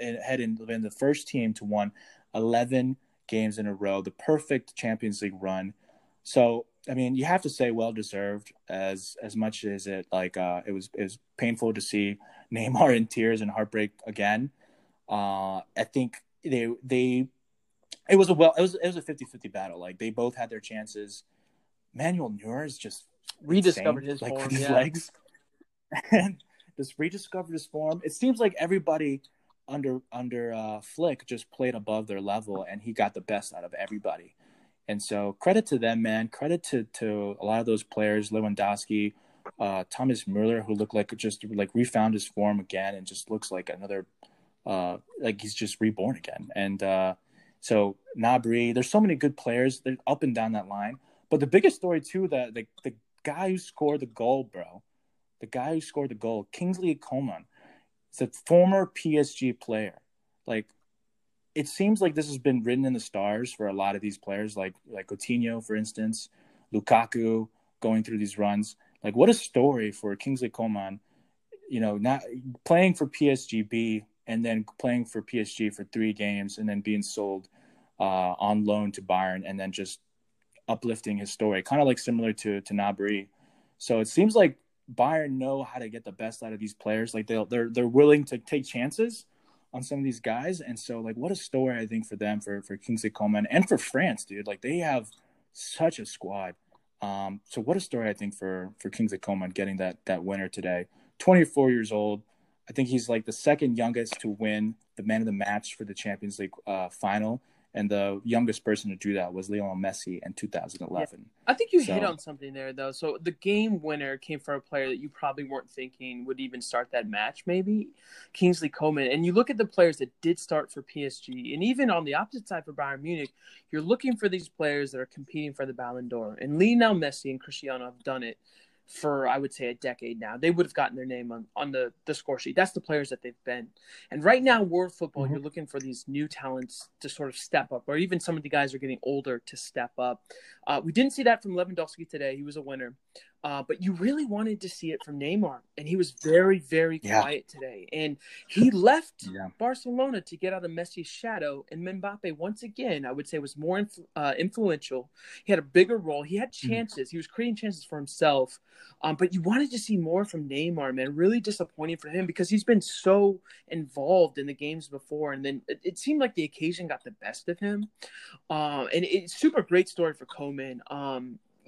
ahead and been the first team to win 11 games in a row, the perfect Champions League run. So, I mean, you have to say well-deserved, as much as it, like, it was painful to see Neymar in tears and heartbreak again. I think it was a 50-50 battle. Like, they both had their chances. Manuel Neuer is just rediscovered insane. His like, form, with his legs, and just rediscovered his form. It seems like everybody under Flick just played above their level, and he got the best out of everybody. And so credit to them, man. Credit to a lot of those players, Lewandowski, Thomas Müller, who looked like just like refound his form again and just looks like another like he's just reborn again. And so Gnabry, there's so many good players. They're up and down that line. But the biggest story too, that the guy who scored the goal, bro, Kingsley Coman, it's a former PSG player. Like, it seems like this has been written in the stars for a lot of these players, like Coutinho, for instance, Lukaku going through these runs. Like, what a story for Kingsley Coman, you know, not playing for PSG B and then playing for PSG for 3 games and then being sold on loan to Bayern and then just uplifting his story, kind of like similar to Gnabry. So it seems like Bayern know how to get the best out of these players. Like, they're willing to take chances on some of these guys. And so, like, what a story, I think, for them, for Kingsley Coman, and for France, dude. Like, they have such a squad. So what a story, I think, for Kingsley Coman getting that winner today. 24 years old. I think he's, like, the second youngest to win the man of the match for the Champions League final. And the youngest person to do that was Lionel Messi in 2011. Yeah. I think you hit on something there, though. So the game winner came from a player that you probably weren't thinking would even start that match, maybe, Kingsley Coman. And you look at the players that did start for PSG, and even on the opposite side for Bayern Munich, you're looking for these players that are competing for the Ballon d'Or. And Lionel Messi and Cristiano have done it for, I would say, a decade now. They would have gotten their name on the score sheet. That's the players that they've been. And right now, world football, mm-hmm. You're looking for these new talents to sort of step up, or even some of the guys are getting older to step up. We didn't see that from Lewandowski today. He was a winner. But you really wanted to see it from Neymar, and he was very, very quiet today. And he left Barcelona to get out of Messi's shadow, and Mbappe, once again, I would say, was more influential. He had a bigger role. He had chances. Mm-hmm. He was creating chances for himself. But you wanted to see more from Neymar, man. Really disappointing for him, because he's been so involved in the games before, and then it seemed like the occasion got the best of him. And it's super great story for Coman.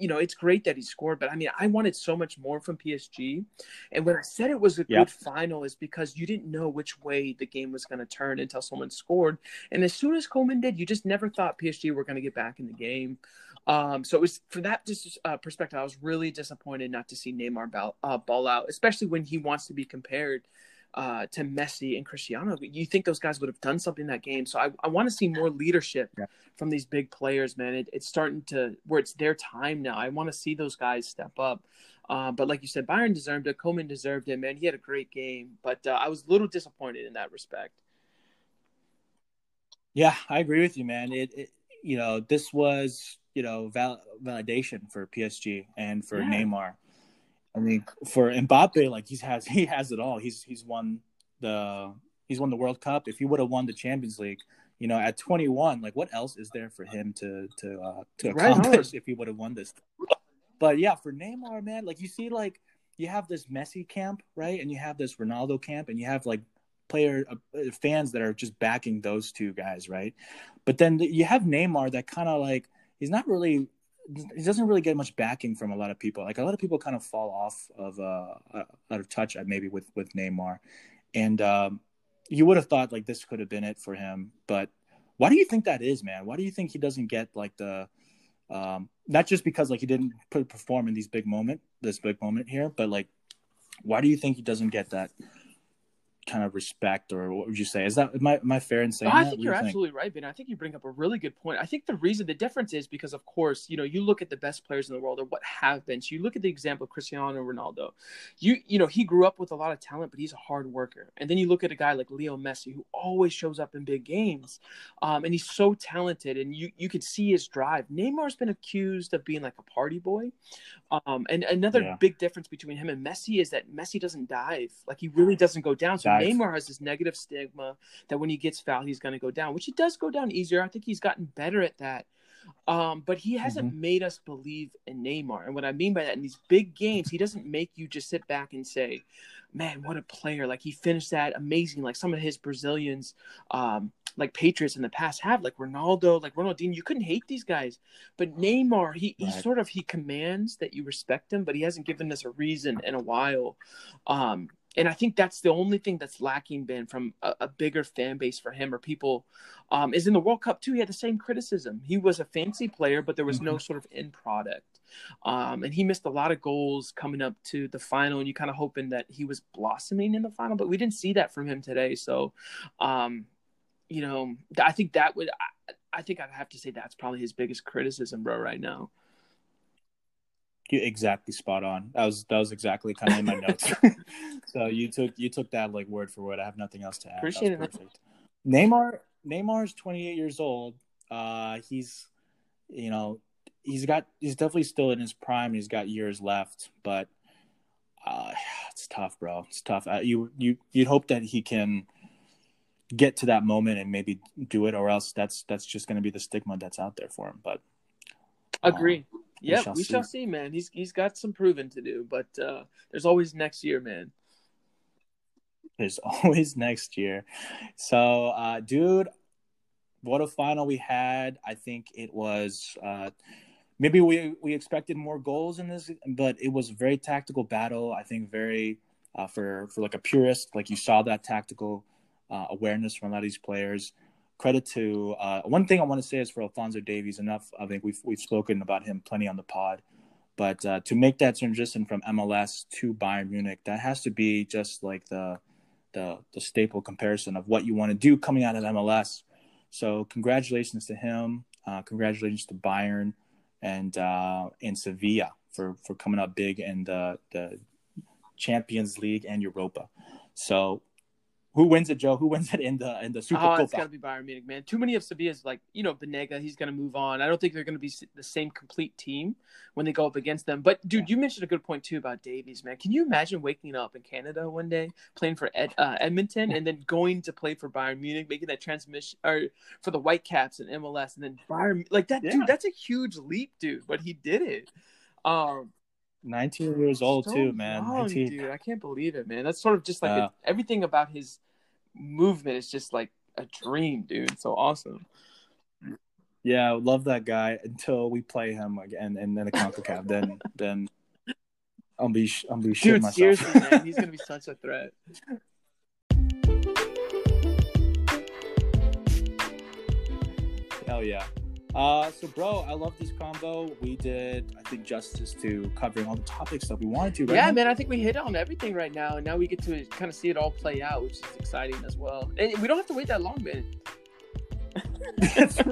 You know, it's great that he scored, but I mean, I wanted so much more from PSG. And when I said it was a good final, is because you didn't know which way the game was going to turn until someone scored. And as soon as Coman did, you just never thought PSG were going to get back in the game. So it was, for that perspective, I was really disappointed not to see Neymar ball out, especially when he wants to be compared to Messi and Cristiano. You think those guys would have done something in that game. So I want to see more leadership from these big players, man. It's starting to where it's their time now. I want to see those guys step up. But like you said, Bayern deserved it. Coman deserved it, man. He had a great game. But I was a little disappointed in that respect. Yeah, I agree with you, man. It you know, this was, you know, validation for PSG and for Neymar. I mean, for Mbappe, like, he has it all. He's won the World Cup. If he would have won the Champions League, you know, at 21, like, what else is there for him to accomplish if he would have won this? But yeah, for Neymar, man, like, you see, like, you have this Messi camp, right, and you have this Ronaldo camp, and you have like fans that are just backing those two guys, right? But then you have Neymar that kind of like he doesn't really get much backing from a lot of people. Like, a lot of people kind of fall off of out of touch, maybe, with Neymar. And you would have thought, like, this could have been it for him. But why do you think that is, man? Why do you think he doesn't get, like, the not just because, like, he didn't perform in this big moment here, but, like, why do you think he doesn't get that kind of respect, or what would you say? Is that am I fair in saying that? I think you're absolutely right, Ben. I think you bring up a really good point. I think the reason, the difference is because, of course, you know, you look at the best players in the world or what have been. So you look at the example of Cristiano Ronaldo. You know, he grew up with a lot of talent, but he's a hard worker. And then you look at a guy like Leo Messi, who always shows up in big games, and he's so talented, and you could see his drive. Neymar's been accused of being like a party boy, and another big difference between him and Messi is that Messi doesn't dive. Like, he really doesn't go down. So Neymar has this negative stigma that when he gets fouled, he's going to go down, which he does go down easier. I think he's gotten better at that. But he hasn't made us believe in Neymar. And what I mean by that, in these big games, he doesn't make you just sit back and say, man, what a player. Like, he finished that amazing. Like, some of his Brazilians, like Patriots in the past have, like Ronaldo, like Ronaldinho, you couldn't hate these guys. But Neymar, he commands that you respect him, but he hasn't given us a reason in a while. And I think that's the only thing that's lacking, Ben, from a bigger fan base for him or people, is in the World Cup, too. He had the same criticism. He was a fancy player, but there was no sort of end product. And he missed a lot of goals coming up to the final, and you kind of hoping that he was blossoming in the final. But we didn't see that from him today. So, you know, I think that would – I think I'd have to say that's probably his biggest criticism, bro, right now. You're exactly spot on. That was exactly kind of in my notes. So you took that like word for word. I have nothing else to add. Appreciate it. Perfect. Neymar's 28 years old. He's definitely still in his prime. He's got years left, but it's tough, bro. It's tough. You'd hope that he can get to that moment and maybe do it, or else that's just going to be the stigma that's out there for him. But agree. Yeah, we shall see, man. He's got some proving to do, but there's always next year, man. There's always next year. So, dude, what a final we had. I think it was maybe we expected more goals in this, but it was a very tactical battle. I think very for like a purist, like you saw that tactical awareness from a lot of these players. Credit to one thing I want to say is for Alphonso Davies. Enough, I think we've spoken about him plenty on the pod, but to make that transition from MLS to Bayern Munich, that has to be just like the staple comparison of what you want to do coming out of MLS. So congratulations to him, congratulations to Bayern and Sevilla for coming up big in the Champions League and Europa. So. Who wins it, Joe? Who wins it in the Super Copa? Oh, it's got to be Bayern Munich, man. Too many of Sevilla's, like, you know, Banega, he's going to move on. I don't think they're going to be the same complete team when they go up against them. But, dude, you mentioned a good point, too, about Davies, man. Can you imagine waking up in Canada one day, playing for Edmonton, and then going to play for Bayern Munich, making that transmission or for the Whitecaps and MLS, and then Bayern – like, that, dude, that's a huge leap, dude. But he did it. 19 years old, so too, man. Long, 19. Dude, I can't believe it, man. That's sort of just like everything about his movement is just like a dream, dude. So awesome. Yeah, I love that guy until we play him again, and then a CONCACAF. then I'll be shitting myself. Dude, seriously, man, he's gonna be such a threat. Hell yeah. So, bro, I love this combo. We did, I think, justice to covering all the topics that we wanted to. Right yeah, now. Man, I think we hit on everything right now, and now we get to kind of see it all play out, which is exciting as well. And we don't have to wait that long, man. That's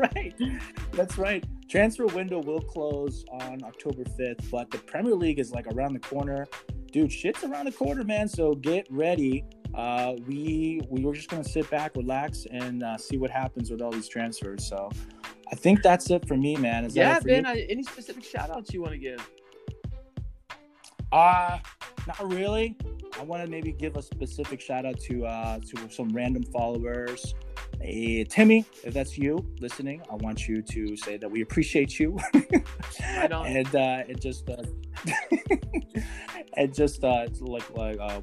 right. Transfer window will close on October 5th, but the Premier League is like around the corner. Dude, shit's around the corner, man, so get ready. We were just going to sit back, relax, and see what happens with all these transfers. So I think that's it for me, man. Is that it for Ben, you? Any specific shout-outs you want to give? Not really. I want to maybe give a specific shout-out to some random followers. Hey, Timmy, if that's you listening, I want you to say that we appreciate you. I don't. And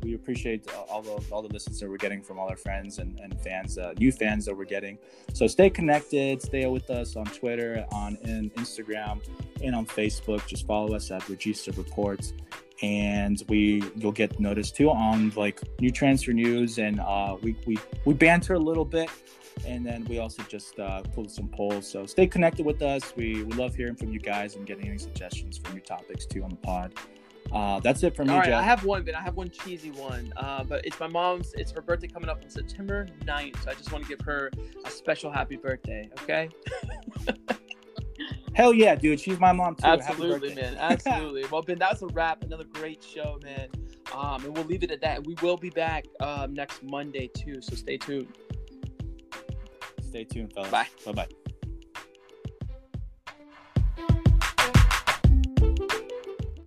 we appreciate all the listens that we're getting from all our friends and fans, new fans that we're getting. So stay connected, stay with us on Twitter, on Instagram, and on Facebook. Just follow us at Register Reports, and you'll get notice too on like new transfer news, and we banter a little bit, and then we also just pull some polls. So stay connected with us. We love hearing from you guys and getting any suggestions for new topics too on the pod. That's it for me. All right, Jeff. I have one cheesy one, but it's my mom's. It's her birthday coming up on September 9th, so I just want to give her a special happy birthday, okay? Hell yeah, dude. She's my mom, too. Absolutely, man. Absolutely. Well, Ben, that's a wrap. Another great show, man. And we'll leave it at that. We will be back next Monday, too, so stay tuned. Stay tuned, fellas. Bye. Bye-bye.